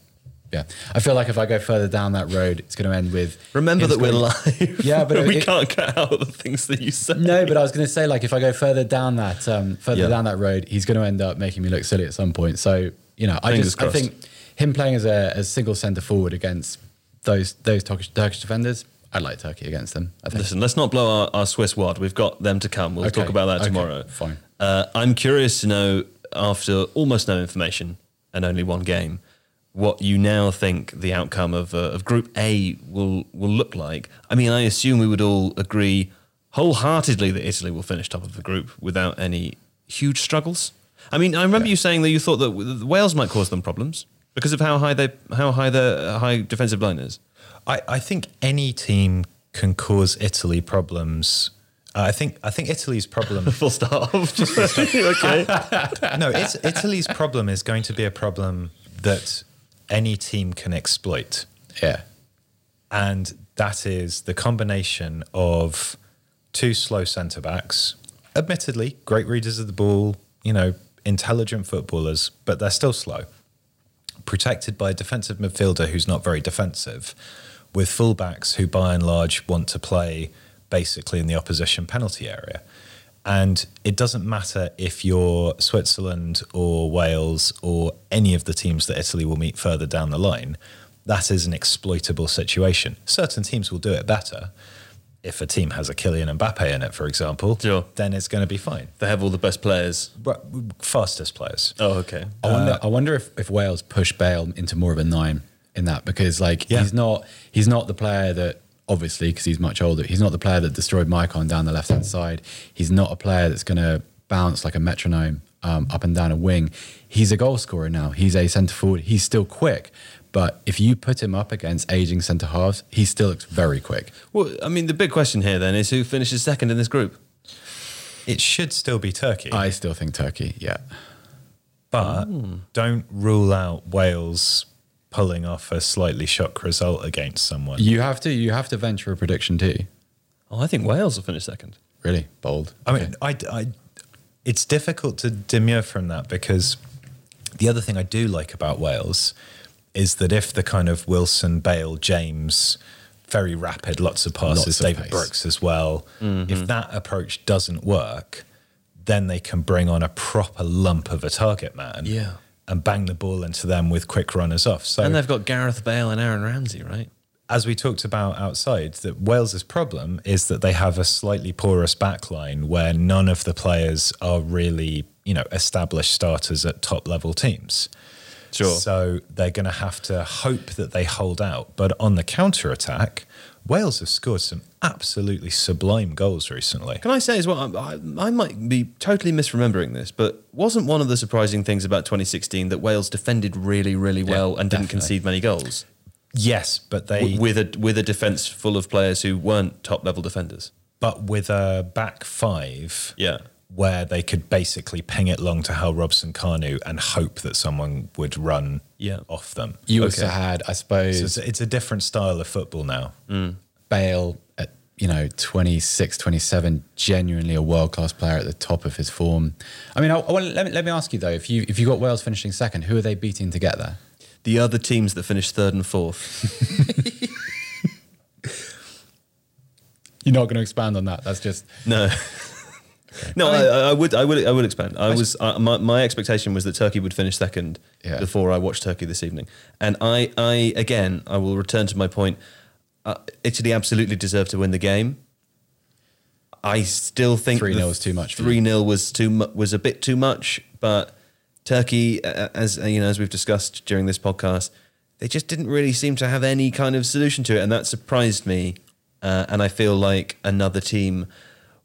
yeah. I feel like if I go further down that road, it's going to end with... Remember that going, we're live. Yeah, but... we it, can't cut out the things that you say. No, but I was going to say, like, if I go further down that um, further yeah. down that road, he's going to end up making me look silly at some point. So, you know, I Fingers just... crossed. I think... Him playing as a as single centre forward against those those Turkish, Turkish defenders, I'd like Turkey against them. I think. Listen, let's not blow our, our Swiss wad. We've got them to come. We'll okay. talk about that okay. tomorrow. Fine. Uh, I'm curious to know, after almost no information and only one game, what you now think the outcome of uh, of Group A will will look like. I mean, I assume we would all agree wholeheartedly that Italy will finish top of the group without any huge struggles. I mean, I remember yeah. you saying that you thought that Wales might cause them problems. Because of how high they, how high the uh, high defensive line is, I, I think any team can cause Italy problems. Uh, I think I think Italy's problem. Full stop. Okay. No, it's, Italy's problem is going to be a problem that any team can exploit. Yeah, and that is the combination of two slow centre backs, admittedly great readers of the ball, you know, intelligent footballers, but they're still slow. Protected by a defensive midfielder who's not very defensive, with fullbacks who by and large want to play basically in the opposition penalty area. And it doesn't matter if you're Switzerland or Wales or any of the teams that Italy will meet further down the line, that is an exploitable situation. Certain teams will do it better. If a team has a Kylian Mbappe in it, for example, sure. then it's going to be fine. They have all the best players. Fastest players. Oh, okay. I uh, wonder I wonder if, if Wales push Bale into more of a nine in that, because like yeah. he's not he's not the player that, obviously, because he's much older, he's not the player that destroyed Maicon down the left-hand side. He's not a player that's going to bounce like a metronome um, up and down a wing. He's a goal scorer now. He's a centre forward. He's still quick. But if you put him up against ageing centre halves, he still looks very quick. Well, I mean, the big question here then is who finishes second in this group? It should still be Turkey. I still think Turkey, yeah. But mm. don't rule out Wales pulling off a slightly shock result against someone. You have to you have to venture a prediction too. Oh, I think Wales will finish second. Really? Bold. I okay. mean, I, I, it's difficult to demur from that because the other thing I do like about Wales is that if the kind of Wilson, Bale, James, very rapid, lots of passes, lots of David pace. Brooks as well, mm-hmm. if that approach doesn't work, then they can bring on a proper lump of a target man yeah. and bang the ball into them with quick runners off. So, and they've got Gareth Bale and Aaron Ramsey, right? As we talked about outside, that Wales's problem is that they have a slightly porous back line where none of the players are really, you know, established starters at top-level teams. Sure. So they're going to have to hope that they hold out. But on the counter-attack, Wales have scored some absolutely sublime goals recently. Can I say as well, I, I might be totally misremembering this, but wasn't one of the surprising things about twenty sixteen that Wales defended really, really well yeah, and didn't definitely. concede many goals? Yes, but they... With a with a defence full of players who weren't top-level defenders. But with a back five... Yeah. where they could basically ping it long to Hal Robson-Kanu and hope that someone would run yeah. off them. You okay. also had, I suppose... So it's, it's a different style of football now. Mm. Bale, at you know, twenty-six, twenty-seven, genuinely a world-class player at the top of his form. I mean, I, I, let, me, let me ask you, though, if you if you got Wales finishing second, who are they beating to get there? The other teams that finished third and fourth. You're not going to expand on that. That's just... No. Okay. No, I, mean, I, I would, I would, I would expand. I was, I, my, my expectation was that Turkey would finish second yeah. before I watched Turkey this evening, and I, I again, I will return to my point. Uh, Italy absolutely deserved to win the game. I still think three nil was too much. Three nil was too mu- was a bit too much, but Turkey, uh, as uh, you know, as we've discussed during this podcast, they just didn't really seem to have any kind of solution to it, and that surprised me. Uh, and I feel like another team.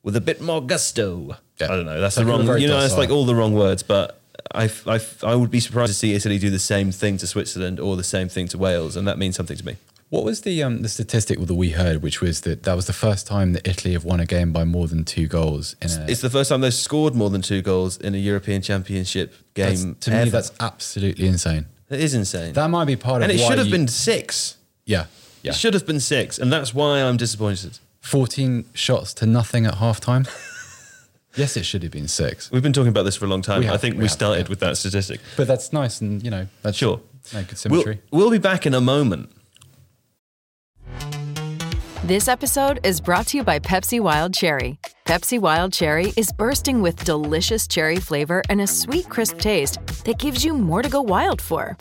With a bit more gusto. Yeah. I don't know. That's the wrong, you know, it's like all the wrong words, but I, I, I would be surprised to see Italy do the same thing to Switzerland or the same thing to Wales, and that means something to me. What was the um, the statistic that we heard, which was that that was the first time that Italy have won a game by more than two goals? In a, it's the first time they've scored more than two goals in a European Championship game. To me, that's absolutely insane. It is insane. That might be part of why. And it should have been six. Yeah, yeah. It should have been six, and that's why I'm disappointed. fourteen shots to nothing at halftime. Yes, it should have been six. We've been talking about this for a long time. Have, I think we, we have, started yeah. with that statistic. But that's nice and, you know, that's sure. no, good symmetry. We'll, we'll be back in a moment. This episode is brought to you by Pepsi Wild Cherry. Pepsi Wild Cherry is bursting with delicious cherry flavor and a sweet, crisp taste that gives you more to go wild for.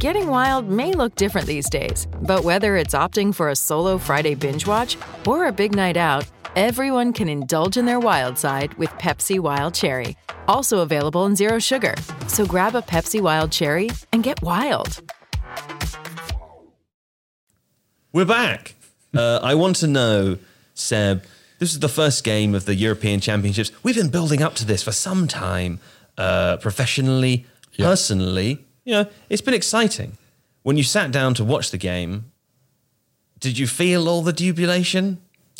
Getting wild may look different these days, but whether it's opting for a solo Friday binge watch or a big night out, everyone can indulge in their wild side with Pepsi Wild Cherry, also available in Zero Sugar. So grab a Pepsi Wild Cherry and get wild. We're back. uh, I want to know, Seb, this is the first game of the European Championships. We've been building up to this for some time, uh, professionally, yep. personally. You know, it's been exciting. When you sat down to watch the game, did you feel all the jubilation?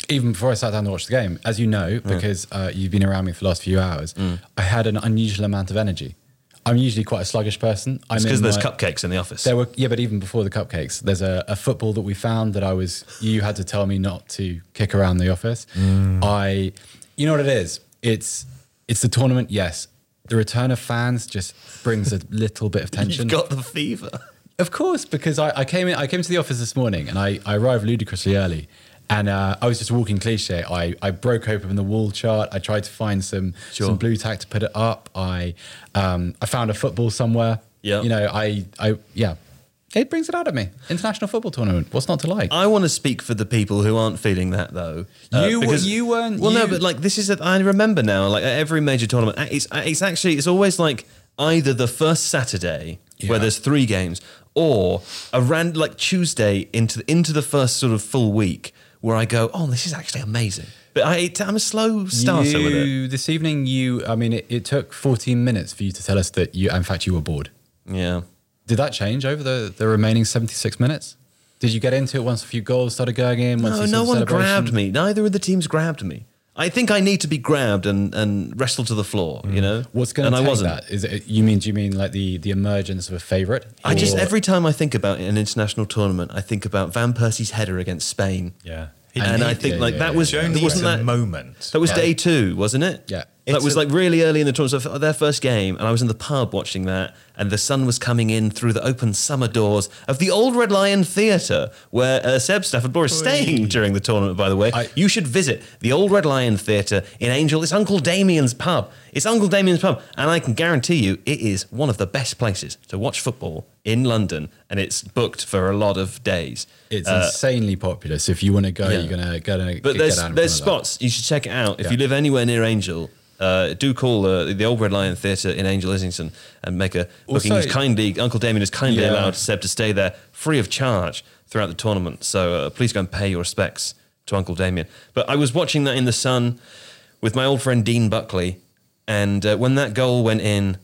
Even before I sat down to watch the game, as you know, because mm. uh, you've been around me for the last few hours, mm. I had an unusual amount of energy. I'm usually quite a sluggish person. I'm it's because there's my, cupcakes in the office. There were, yeah, but even before the cupcakes, there's a, a football that we found that I was, you had to tell me not to kick around the office. Mm. I, you know what it is? It's, it's the tournament, yes. The return of fans just brings a little bit of tension. You've got the fever. Of course, because I, I came in. I came to the office this morning and I, I arrived ludicrously early. And uh, I was just walking cliche. I, I broke open the wall chart. I tried to find some, sure. some blue tack to put it up. I um, I found a football somewhere. Yeah. You know, I, I yeah. It brings it out of me. International football tournament. What's not to like? I want to speak for the people who aren't feeling that, though. Uh, you because, you weren't. Well, you. no, but like this is. A, I remember now. Like at every major tournament, it's it's actually it's always like either the first Saturday yeah. where there's three games, or a rand like Tuesday into into the first sort of full week where I go, oh, this is actually amazing. But I, I'm a slow starter you, with it. This evening, you, I mean, it, it took fourteen minutes for you to tell us that you, in fact, you were bored. Yeah. Did that change over the, the remaining seventy-six minutes? Did you get into it once a few goals started going in? Once no, no one grabbed me. Neither of the teams grabbed me. I think I need to be grabbed and, and wrestled to the floor, mm. you know? What's going to take I wasn't. that? Is it, you mean, do you mean like the, the emergence of a favourite? I just, every time I think about an international tournament, I think about Van Persie's header against Spain. Yeah. And, and I think it, like yeah, that yeah, was, Jones wasn't that, a moment. That was yeah. day two, wasn't it? Yeah. That it's was a, like really early in the tournament. So their first game, and I was in the pub watching that, and the sun was coming in through the open summer doors of the Old Red Lion Theatre, where uh, Seb Stafford-Blore is staying during the tournament, by the way. I, you should visit the Old Red Lion Theatre in Angel. It's Uncle Damien's pub. It's Uncle Damien's pub. And I can guarantee you it is one of the best places to watch football in London, and it's booked for a lot of days. It's uh, insanely popular, so if you want to go, yeah. you're going to go and get out. But there's, there's spots. You should check it out. If yeah. you live anywhere near Angel... Uh, do call uh, the Old Red Lion Theatre in Angel Islington and make a booking. Also, kindly, Uncle Damien has kindly yeah. allowed Seb to stay there free of charge throughout the tournament. So uh, please go and pay your respects to Uncle Damien. But I was watching that in the sun with my old friend Dean Buckley, and uh, when that goal went in,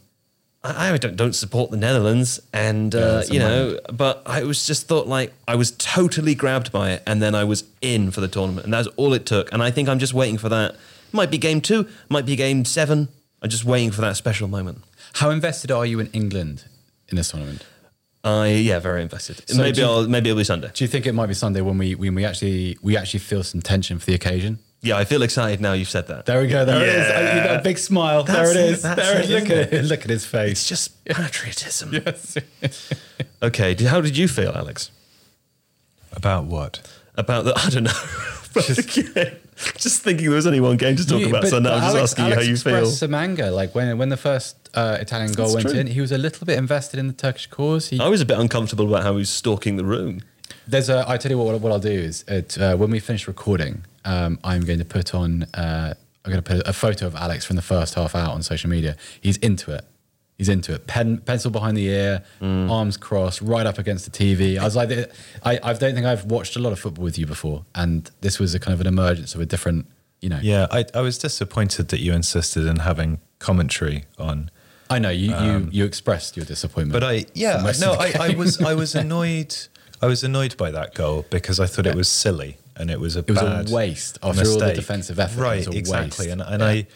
I, I don't don't support the Netherlands, and uh, yeah, you know, but I was just thought like I was totally grabbed by it, and then I was in for the tournament, and that's all it took. And I think I'm just waiting for that. Might be game two, might be game seven. I'm just waiting for that special moment. How invested are you in England in this tournament? I uh, yeah, very invested. So maybe I'll maybe it'll be Sunday. Do you think it might be Sunday when we when we actually we actually feel some tension for the occasion? Yeah, I feel excited now you've said that. There we go. There yeah. it is. I, you know, a big smile. That's there it is. It, there it, it, look at it. Look at his face. It's just patriotism. Yes. Okay. How did you feel, Alex? About what? About the I don't know. Just, yeah, just thinking there was only one game to talk you, about, so now I'm just Alex, asking Alex you how you feel. Alex Samanga, like when when the first uh, Italian goal That's went true. in, he was a little bit invested in the Turkish cause. He, I was a bit uncomfortable about how he was stalking the room. There's a. I tell you what. What I'll do is it, uh, when we finish recording, um, I'm going to put on. Uh, I'm going to put a photo of Alex from the first half out on social media. He's into it. He's into it. Pen, pencil behind the ear, mm. arms crossed, right up against the T V. I was like, I, I don't think I've watched a lot of football with you before, and this was a kind of an emergence of a different, you know. Yeah, I, I was disappointed that you insisted in having commentary on. I know you um, you, you expressed your disappointment. But I, yeah, no, I, I was I was annoyed. I was annoyed by that goal because I thought yeah. it was silly and it was a it bad It was a waste after mistake. all the defensive effort. Right, it was a exactly, waste. and and yeah. I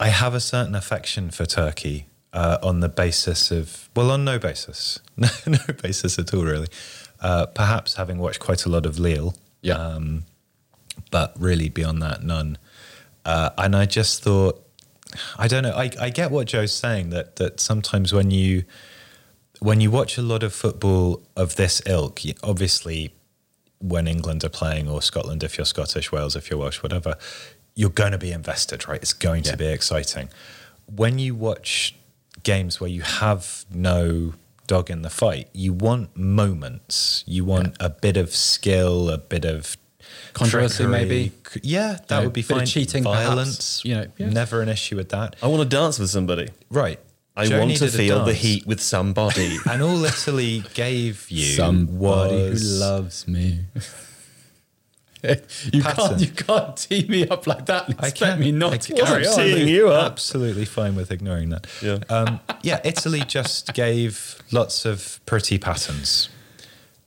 I have a certain affection for Turkey. Uh, on the basis of, well, on no basis, no, no basis at all, really. Uh, perhaps having watched quite a lot of Lille, yeah. um, but really beyond that, none. Uh, and I just thought, I don't know, I, I get what Joe's saying, that that sometimes when you when you watch a lot of football of this ilk, you, obviously when England are playing, or Scotland if you're Scottish, Wales if you're Welsh, whatever, you're going to be invested, right? It's going yeah. to be exciting. When you watch games where you have no dog in the fight, you want moments, you want yeah. a bit of skill, a bit of controversy, trickery. maybe yeah that no, would be fine. Cheating, violence, perhaps. You know, yes. never an issue with that. I want to dance with somebody, right? I Joe want to feel the heat with somebody. And all Italy gave you somebody was who loves me. You Pattern. can't you can't tee me up like that and expect I can, me not I to carry on. Teeing you up. Absolutely fine with ignoring that. Yeah, um, yeah. Italy just gave lots of pretty patterns,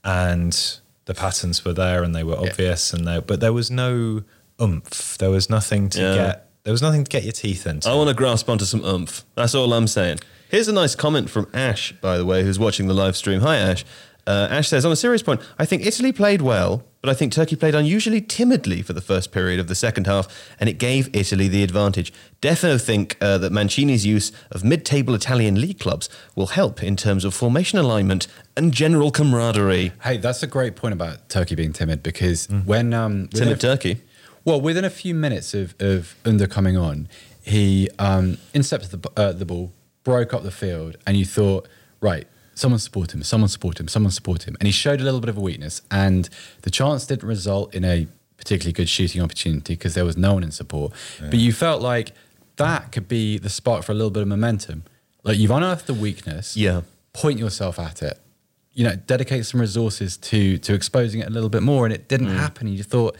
and the patterns were there and they were obvious, yeah. and there, but there was no oomph. There was nothing to yeah. get. There was nothing to get your teeth into. I want to grasp onto some oomph. That's all I'm saying. Here's a nice comment from Ash, by the way, who's watching the live stream. Hi, Ash. Uh, Ash says, on a serious point, I think Italy played well, but I think Turkey played unusually timidly for the first period of the second half, and it gave Italy the advantage. Defo think uh, that Mancini's use of mid-table Italian league clubs will help in terms of formation alignment and general camaraderie. Hey, that's a great point about Turkey being timid, because mm. when... Um, timid f- Turkey? Well, within a few minutes of, of Under coming on, he um, intercepted the, uh, the ball, broke up the field, and you thought, right... Someone support him, someone support him, someone support him. And he showed a little bit of a weakness, and the chance didn't result in a particularly good shooting opportunity because there was no one in support. Yeah. But you felt like that could be the spark for a little bit of momentum. Like you've unearthed the weakness, yeah. point yourself at it, you know, dedicate some resources to to exposing it a little bit more, and it didn't mm. happen. You thought,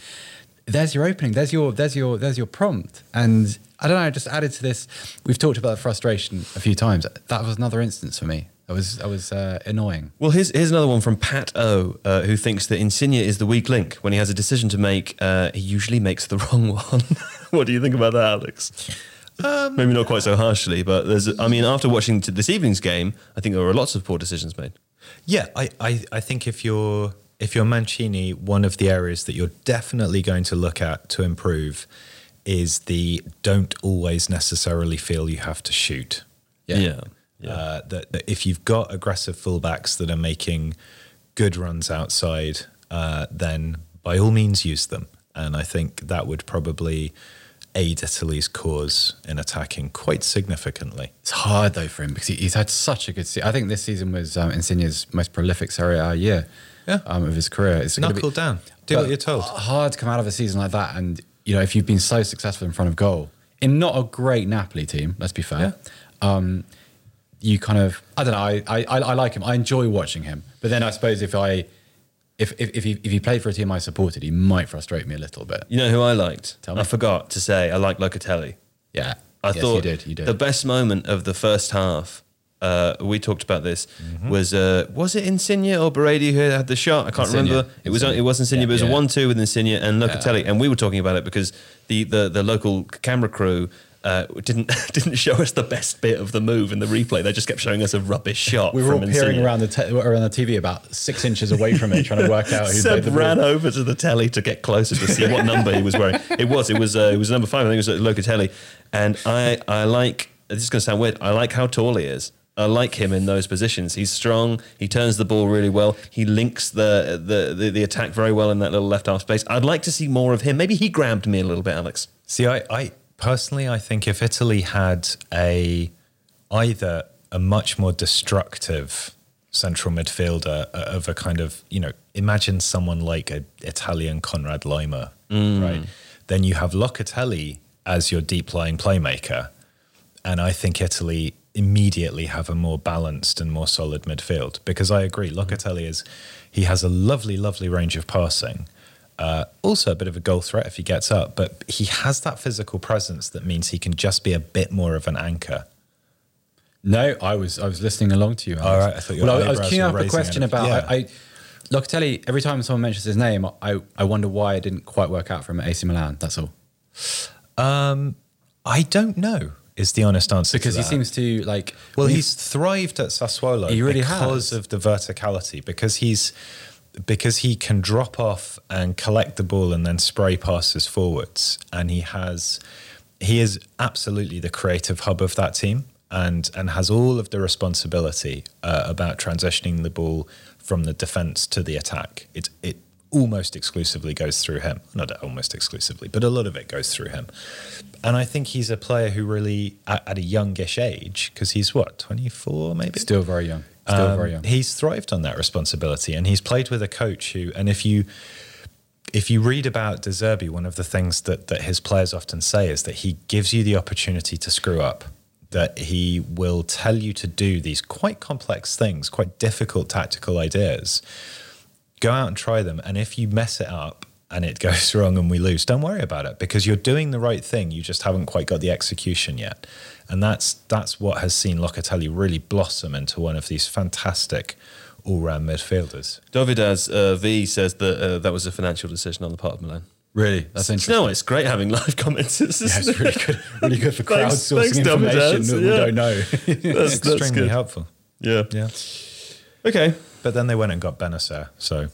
there's your opening, there's your there's your there's your prompt, and I don't know. Just added to this, we've talked about frustration a few times. That was another instance for me. I was I was uh, annoying. Well, here's here's another one from Pat O, uh, who thinks that Insigne is the weak link. When he has a decision to make, uh, he usually makes the wrong one. What do you think about that, Alex? Um, Maybe not quite so harshly, but there's. I mean, after watching this evening's game, I think there were lots of poor decisions made. Yeah, I, I, I think if you're if you're Mancini, one of the areas that you're definitely going to look at to improve is the don't always necessarily feel you have to shoot. Yeah. yeah. yeah. Uh, that, that if you've got aggressive fullbacks that are making good runs outside, uh, then by all means use them. And I think that would probably aid Italy's cause in attacking quite significantly. It's hard though for him because he, he's had such a good season. I think this season was um, Insigne's most prolific Serie A year yeah. um, of his career. It's knuckle be, down, do what you're told. Hard to come out of a season like that, and you know if you've been so successful in front of goal in not a great Napoli team, let's be fair. Yeah. Um, you kind of I don't know. I, I I like him. I enjoy watching him. But then I suppose if I If if if he, if he played for a team I supported, he might frustrate me a little bit. You know who I liked? Tell me. I forgot to say I liked Locatelli. Yeah, I yes, thought you did. You did. The best moment of the first half. Uh, we talked about this. Mm-hmm. Was uh, was it Insigne or Berardi who had the shot? I can't Insigne. remember. It Insigne. was it was Insigne, yeah, but it was yeah. a one-two with Insigne and Locatelli, yeah. and we were talking about it because the the, the local camera crew. Uh, didn't didn't show us the best bit of the move in the replay. They just kept showing us a rubbish shot. We were from all peering Insigne. around the te- around the T V about six inches away from it, trying to work out who Seb played the ran ball. Over to the telly to get closer to see what number he was wearing. It was it was uh, it was number five. I think it was Locatelli. And I I like this is going to sound weird. I like how tall he is. I like him in those positions. He's strong. He turns the ball really well. He links the the the, the attack very well in that little left half space. I'd like to see more of him. Maybe he grabbed me a little bit, Alex. See, I. I Personally, I think if Italy had a either a much more destructive central midfielder of a kind of, you know, imagine someone like an Italian Conrad Lima, mm. right? Then you have Locatelli as your deep line playmaker. And I think Italy immediately have a more balanced and more solid midfield. Because I agree, Locatelli is, he has a lovely, lovely range of passing. Uh, also a bit of a goal threat if he gets up, but he has that physical presence that means he can just be a bit more of an anchor. No, I was I was listening along to you. Alex. All right, I thought you were. Well, I was queuing up a question about yeah. I, I, Locatelli. Every time someone mentions his name, I, I wonder why it didn't quite work out for him at A C Milan. That's all. Um, I don't know. Is the honest answer because to that. he seems to like. Well, he's, he's thrived at Sassuolo. He really because has. of the verticality. Because he's. Because he can drop off and collect the ball and then spray passes forwards. And he has, he is absolutely the creative hub of that team and, and has all of the responsibility uh, about transitioning the ball from the defence to the attack. It, it almost exclusively goes through him. Not almost exclusively, but a lot of it goes through him. And I think he's a player who really, at, at a youngish age, because he's what, twenty-four maybe? Still very young. Um, he's thrived on that responsibility, and he's played with a coach who, and if you if you read about De Zerbi, one of the things that, that his players often say is that he gives you the opportunity to screw up, that he will tell you to do these quite complex things, quite difficult tactical ideas. Go out and try them, and if you mess it up and it goes wrong and we lose, don't worry about it because you're doing the right thing, you just haven't quite got the execution yet. And that's that's what has seen Locatelli really blossom into one of these fantastic all-round midfielders. Dovidaz uh, V says that uh, that was a financial decision on the part of Milan. Really? That's interesting. No, it's great having live comments. It's, yeah, it's really good, really good for crowdsourcing thanks, thanks, information Dovidaz. that yeah. we don't know. That's, that's extremely good. helpful. Yeah. Yeah. Okay. But then they went and got Benacer, so...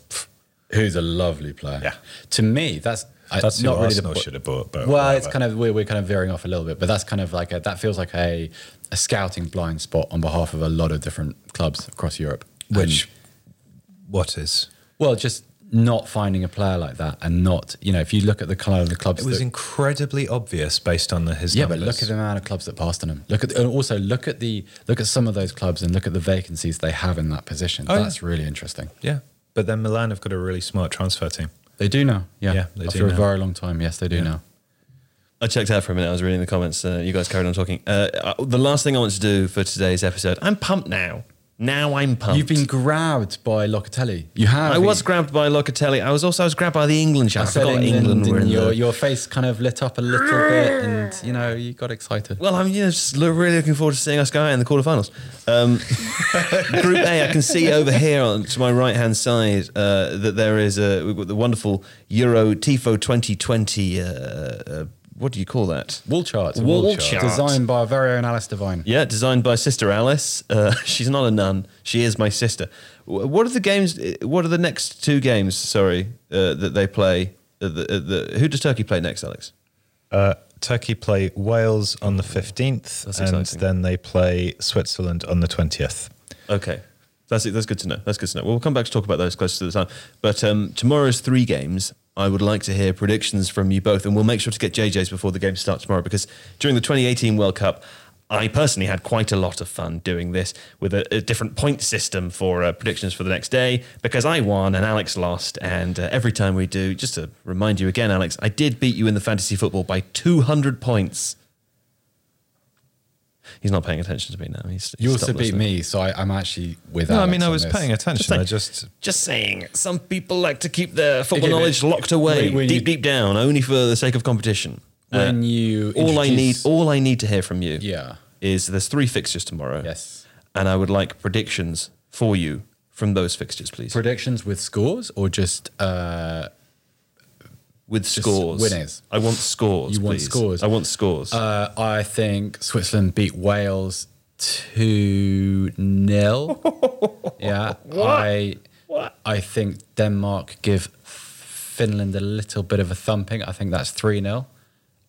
Who's a lovely player. Yeah. To me, that's... That's not really Arsenal the, should have bought. But well, whatever. It's kind of we're, we're kind of veering off a little bit, but that's kind of like a, that feels like a, a scouting blind spot on behalf of a lot of different clubs across Europe. Which, and, what is? Well, just not finding a player like that, and not you know if you look at the kind of the clubs, it was that, incredibly obvious based on the, his yeah, numbers. But look at the amount of clubs that passed on him. Look at the, and also look at the look at some of those clubs and look at the vacancies they have in that position. Oh, that's yeah. really interesting. Yeah, but then Milan have got a really smart transfer team. They do now, yeah. yeah they After do a now. very long time, yes, they do yeah. now. I checked out for a minute. I was reading the comments. Uh, you guys carried on talking. Uh, the last thing I want to do for today's episode, I'm pumped now. Now I'm pumped. You've been grabbed by Locatelli. You have. I was grabbed by Locatelli. I was also I was grabbed by the England show. I, I forgot England. England were in your, your face kind of lit up a little bit, and you know you got excited. Well, I'm you know, just really looking forward to seeing us go out in the quarterfinals. Um, Group A. I can see over here on to my right hand side uh, that there is a we've got the wonderful Euro Tifo twenty twenty. Uh, uh, What do you call that? Wall chart. Wall, Wall chart. chart. Designed by our very own Alice Devine. Yeah, designed by Sister Alice. Uh, she's not a nun. She is my sister. What are the games? What are the next two games, sorry, uh, that they play? Uh, the, uh, the, who does Turkey play next, Alex? Uh, Turkey play Wales on the fifteenth. That's and exciting. Then they play Switzerland on the twentieth. Okay. That's it. That's good to know. That's good to know. Well, we'll come back to talk about those closer to the time. But um, tomorrow's three games... I would like to hear predictions from you both, and we'll make sure to get J J's before the game starts tomorrow, because during the twenty eighteen World Cup, I personally had quite a lot of fun doing this with a, a different point system for uh, predictions for the next day, because I won and Alex lost, and uh, every time we do, just to remind you again, Alex, I did beat you in the fantasy football by two hundred points. He's not paying attention to me now. He's, he's you also beat listening. me, so I, I'm actually with Alex. No, I mean, I was this. paying attention. Just, like, I just just saying, some people like to keep their football again, knowledge locked away, when, when deep, you, deep down, only for the sake of competition. When uh, you all I need, all I need to hear from you, yeah. is there's three fixtures tomorrow. Yes, and I would like predictions for you from those fixtures, please. Predictions with scores or just. Uh, With Just scores. Winners. I want scores, You want please. scores. I want scores. Uh, I think Switzerland beat Wales two nil. Yeah. What? I, what? I think Denmark give Finland a little bit of a thumping. I think that's three nil.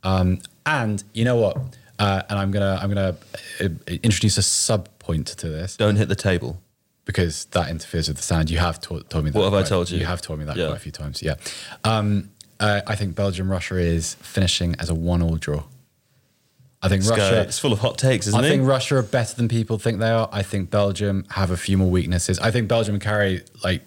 Um, and you know what? Uh, and I'm going to I'm gonna uh, introduce a sub-point to this. Don't hit the table. Because that interferes with the sound. You have to- told me that. What have quite, I told you? You have told me that yeah. quite a few times. Yeah. Um, Uh, I think Belgium-Russia is finishing as a one-all draw. I think it's Russia... Go. It's full of hot takes, isn't I it? I think Russia are better than people think they are. I think Belgium have a few more weaknesses. I think Belgium carry, like,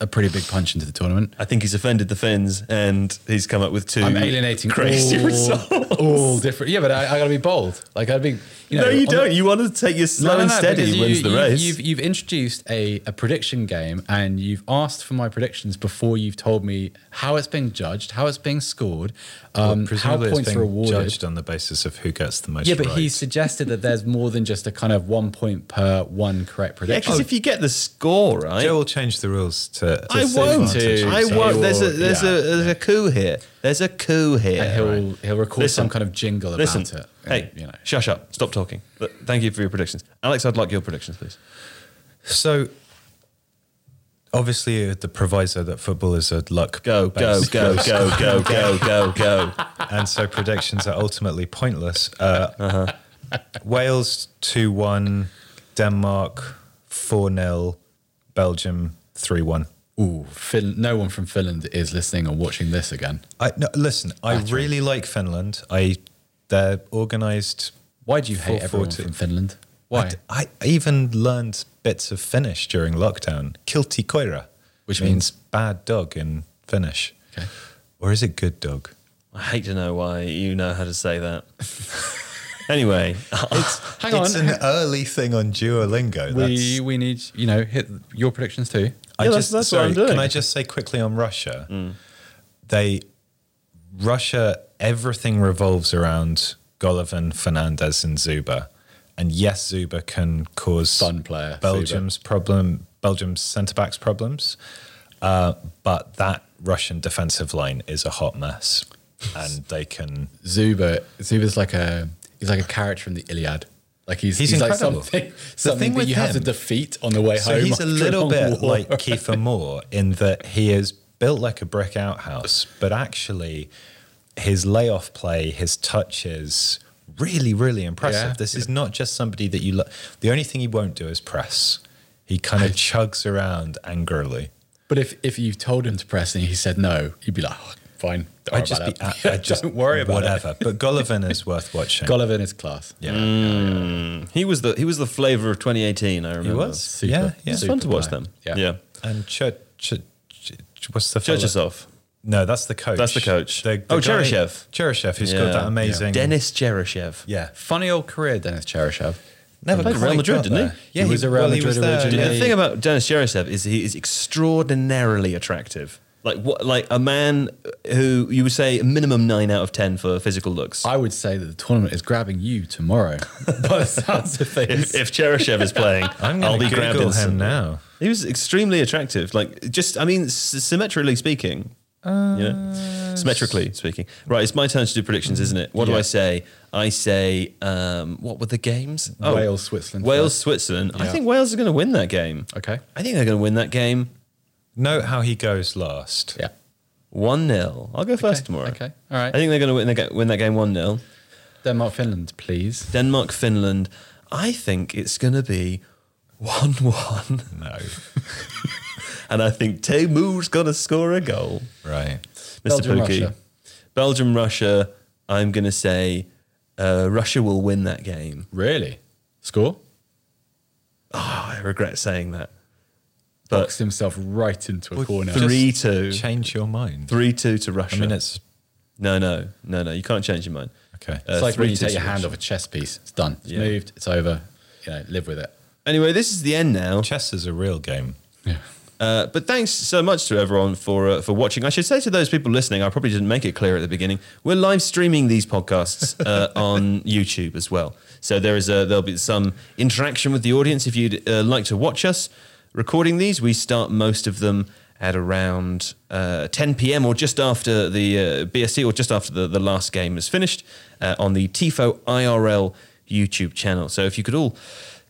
a pretty big punch into the tournament. I think he's offended the Finns and he's come up with two I'm alienating crazy all, results. All different. Yeah, but I, I got to be bold. Like, I'd be... You know, no, you don't. The, you want to take your slow no, no, and steady you, wins the you, race. You've, you've introduced a, a prediction game and you've asked for my predictions before you've told me how it's being judged, how it's being scored, um, well, how points are awarded. Judged on the basis of who gets the most. Yeah, but right. He suggested that there's more than just a kind of one point per one correct prediction. Yeah, because oh, if you get the score right, Joe will change the rules to. to I won't. To, I so won't. There's a there's yeah, a there's yeah. a coup here. There's a coup here. And he'll right. he'll record listen, some kind of jingle about listen, it. Hey, you know. Shush up. Stop talking. But thank you for your predictions. Alex, I'd like your predictions, please. So, obviously, the proviso that football is a luck. Go, go, go, go, go, go, go, go. And so predictions are ultimately pointless. Uh, uh-huh. Wales two one, Denmark four nil, Belgium three one. Ooh, Fin- no one from Finland is listening or watching this again. I no, Listen, That's I really right. like Finland. I... They're organised. Why do you hate everyone from Finland? Why? I, I even learned bits of Finnish during lockdown. Kilti koira, which means bad dog in Finnish. Okay. Or is it good dog? I hate to know why you know how to say that. Anyway, it's, hang on. It's an early thing on Duolingo. We, we need, you know, hit your predictions too. I yeah, just, that's, that's sorry, what I'm doing. Can I just say quickly on Russia? Mm. They, Russia... Everything revolves around Golovin, Fernandez, and Zuba. And yes, Zuba can cause player, Belgium's Zuba. problem, Belgium's centre backs problems. Uh, but that Russian defensive line is a hot mess, and they can Zuba. Zuba's like a he's like a character in the Iliad. Like he's he's, he's like something something that you him, have to defeat on the way so home. He's a little bit war. like Kiefer Moore in that he is built like a brick outhouse, but actually. His layoff play, his touch is really, really impressive. Yeah. This is not just somebody that you... Lo- the only thing he won't do is press. He kind of chugs around angrily. But if, if you told him to press and he said no, you'd be like, oh, fine, don't I'd worry just about be, that. I, I just, don't worry about whatever. It. But Golovin is worth watching. Golovin is class. Yeah. Mm. yeah, yeah. He was the he was the flavour of twenty eighteen, I remember. He was? Super, yeah, yeah. It's fun to watch them. Yeah. yeah. And Ch- Ch- Ch- what's the fellow? Cherchesov. No, that's the coach. That's the coach. The, the oh, guy, Cheryshev. Cheryshev, who's yeah. got that amazing... Yeah. Denis Cheryshev. Yeah. Funny old career, Denis Cheryshev. Never played for Real Madrid, didn't he? Yeah, he was a Real Madrid originally. The thing about Dennis Shaarawy is he is extraordinarily attractive. Like what? Like a man who you would say minimum nine out of ten for physical looks. I would say that the tournament is grabbing you tomorrow. By the sounds of things, if, if Cheryshev is playing, I'm I'll be Google grabbing him some. Now. He was extremely attractive. Like just, I mean, s- symmetrically speaking, uh, you know, symmetrically speaking. Right, it's my turn to do predictions, isn't it? What yeah. do I say? I say, um, what were the games? Oh, Wales, Switzerland. Wales, first. Switzerland. Yeah. I think Wales are going to win that game. Okay, I think they're going to win that game. Note how he goes last. Yeah. one nil. I'll go first okay, tomorrow. Okay, all right. I think they're going to win, the, win that game one nil. Denmark-Finland, please. Denmark-Finland. I think it's going to be one one. No. And I think Temu's going to score a goal. Right. Mister Pookie. Belgium-Russia. I'm going to say uh, Russia will win that game. Really? Score? Oh, I regret saying that. But boxed himself right into a corner. three two. Change your mind. three two to Russia. I mean, it's... No, no, no, no. You can't change your mind. Okay. Uh, it's like when you take your hand off a chess piece. It's done. It's yeah. moved. It's over. You know, live with it. Anyway, this is the end now. Chess is a real game. Yeah. Uh, but thanks so much to everyone for uh, for watching. I should say to those people listening, I probably didn't make it clear at the beginning, we're live streaming these podcasts uh, on YouTube as well. So there is a, there'll be some interaction with the audience if you'd uh, like to watch us. Recording these, we start most of them at around uh, ten p.m. or just after the uh, B S C or just after the, the last game is finished uh, on the Tifo I R L YouTube channel. So if you could all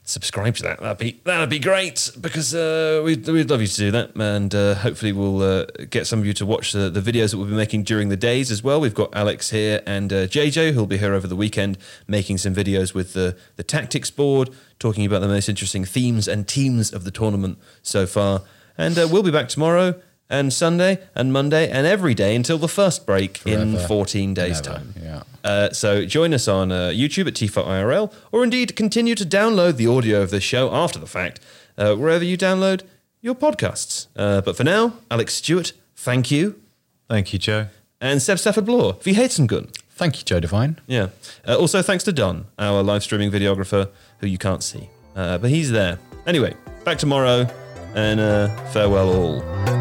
subscribe to that, that'd be that'd be great because uh, we'd, we'd love you to do that, and uh, hopefully we'll uh, get some of you to watch the, the videos that we'll be making during the days as well. We've got Alex here and uh, J J who'll be here over the weekend making some videos with the, the tactics board, talking about the most interesting themes and teams of the tournament so far. And uh, we'll be back tomorrow and Sunday and Monday and every day until the first break Forever. in fourteen days' Never. time. Yeah. Uh, so join us on uh, YouTube at Tifo I R L, or indeed continue to download the audio of this show after the fact, uh, wherever you download your podcasts. Uh, but for now, Alex Stewart, thank you. Thank you, Joe. And Seb Stafford-Blore, V. Hatengun. Thank you, Joe Devine. Yeah. Uh, also, thanks to Don, our live streaming videographer, who you can't see. Uh, but he's there. Anyway, back tomorrow, and uh, farewell all.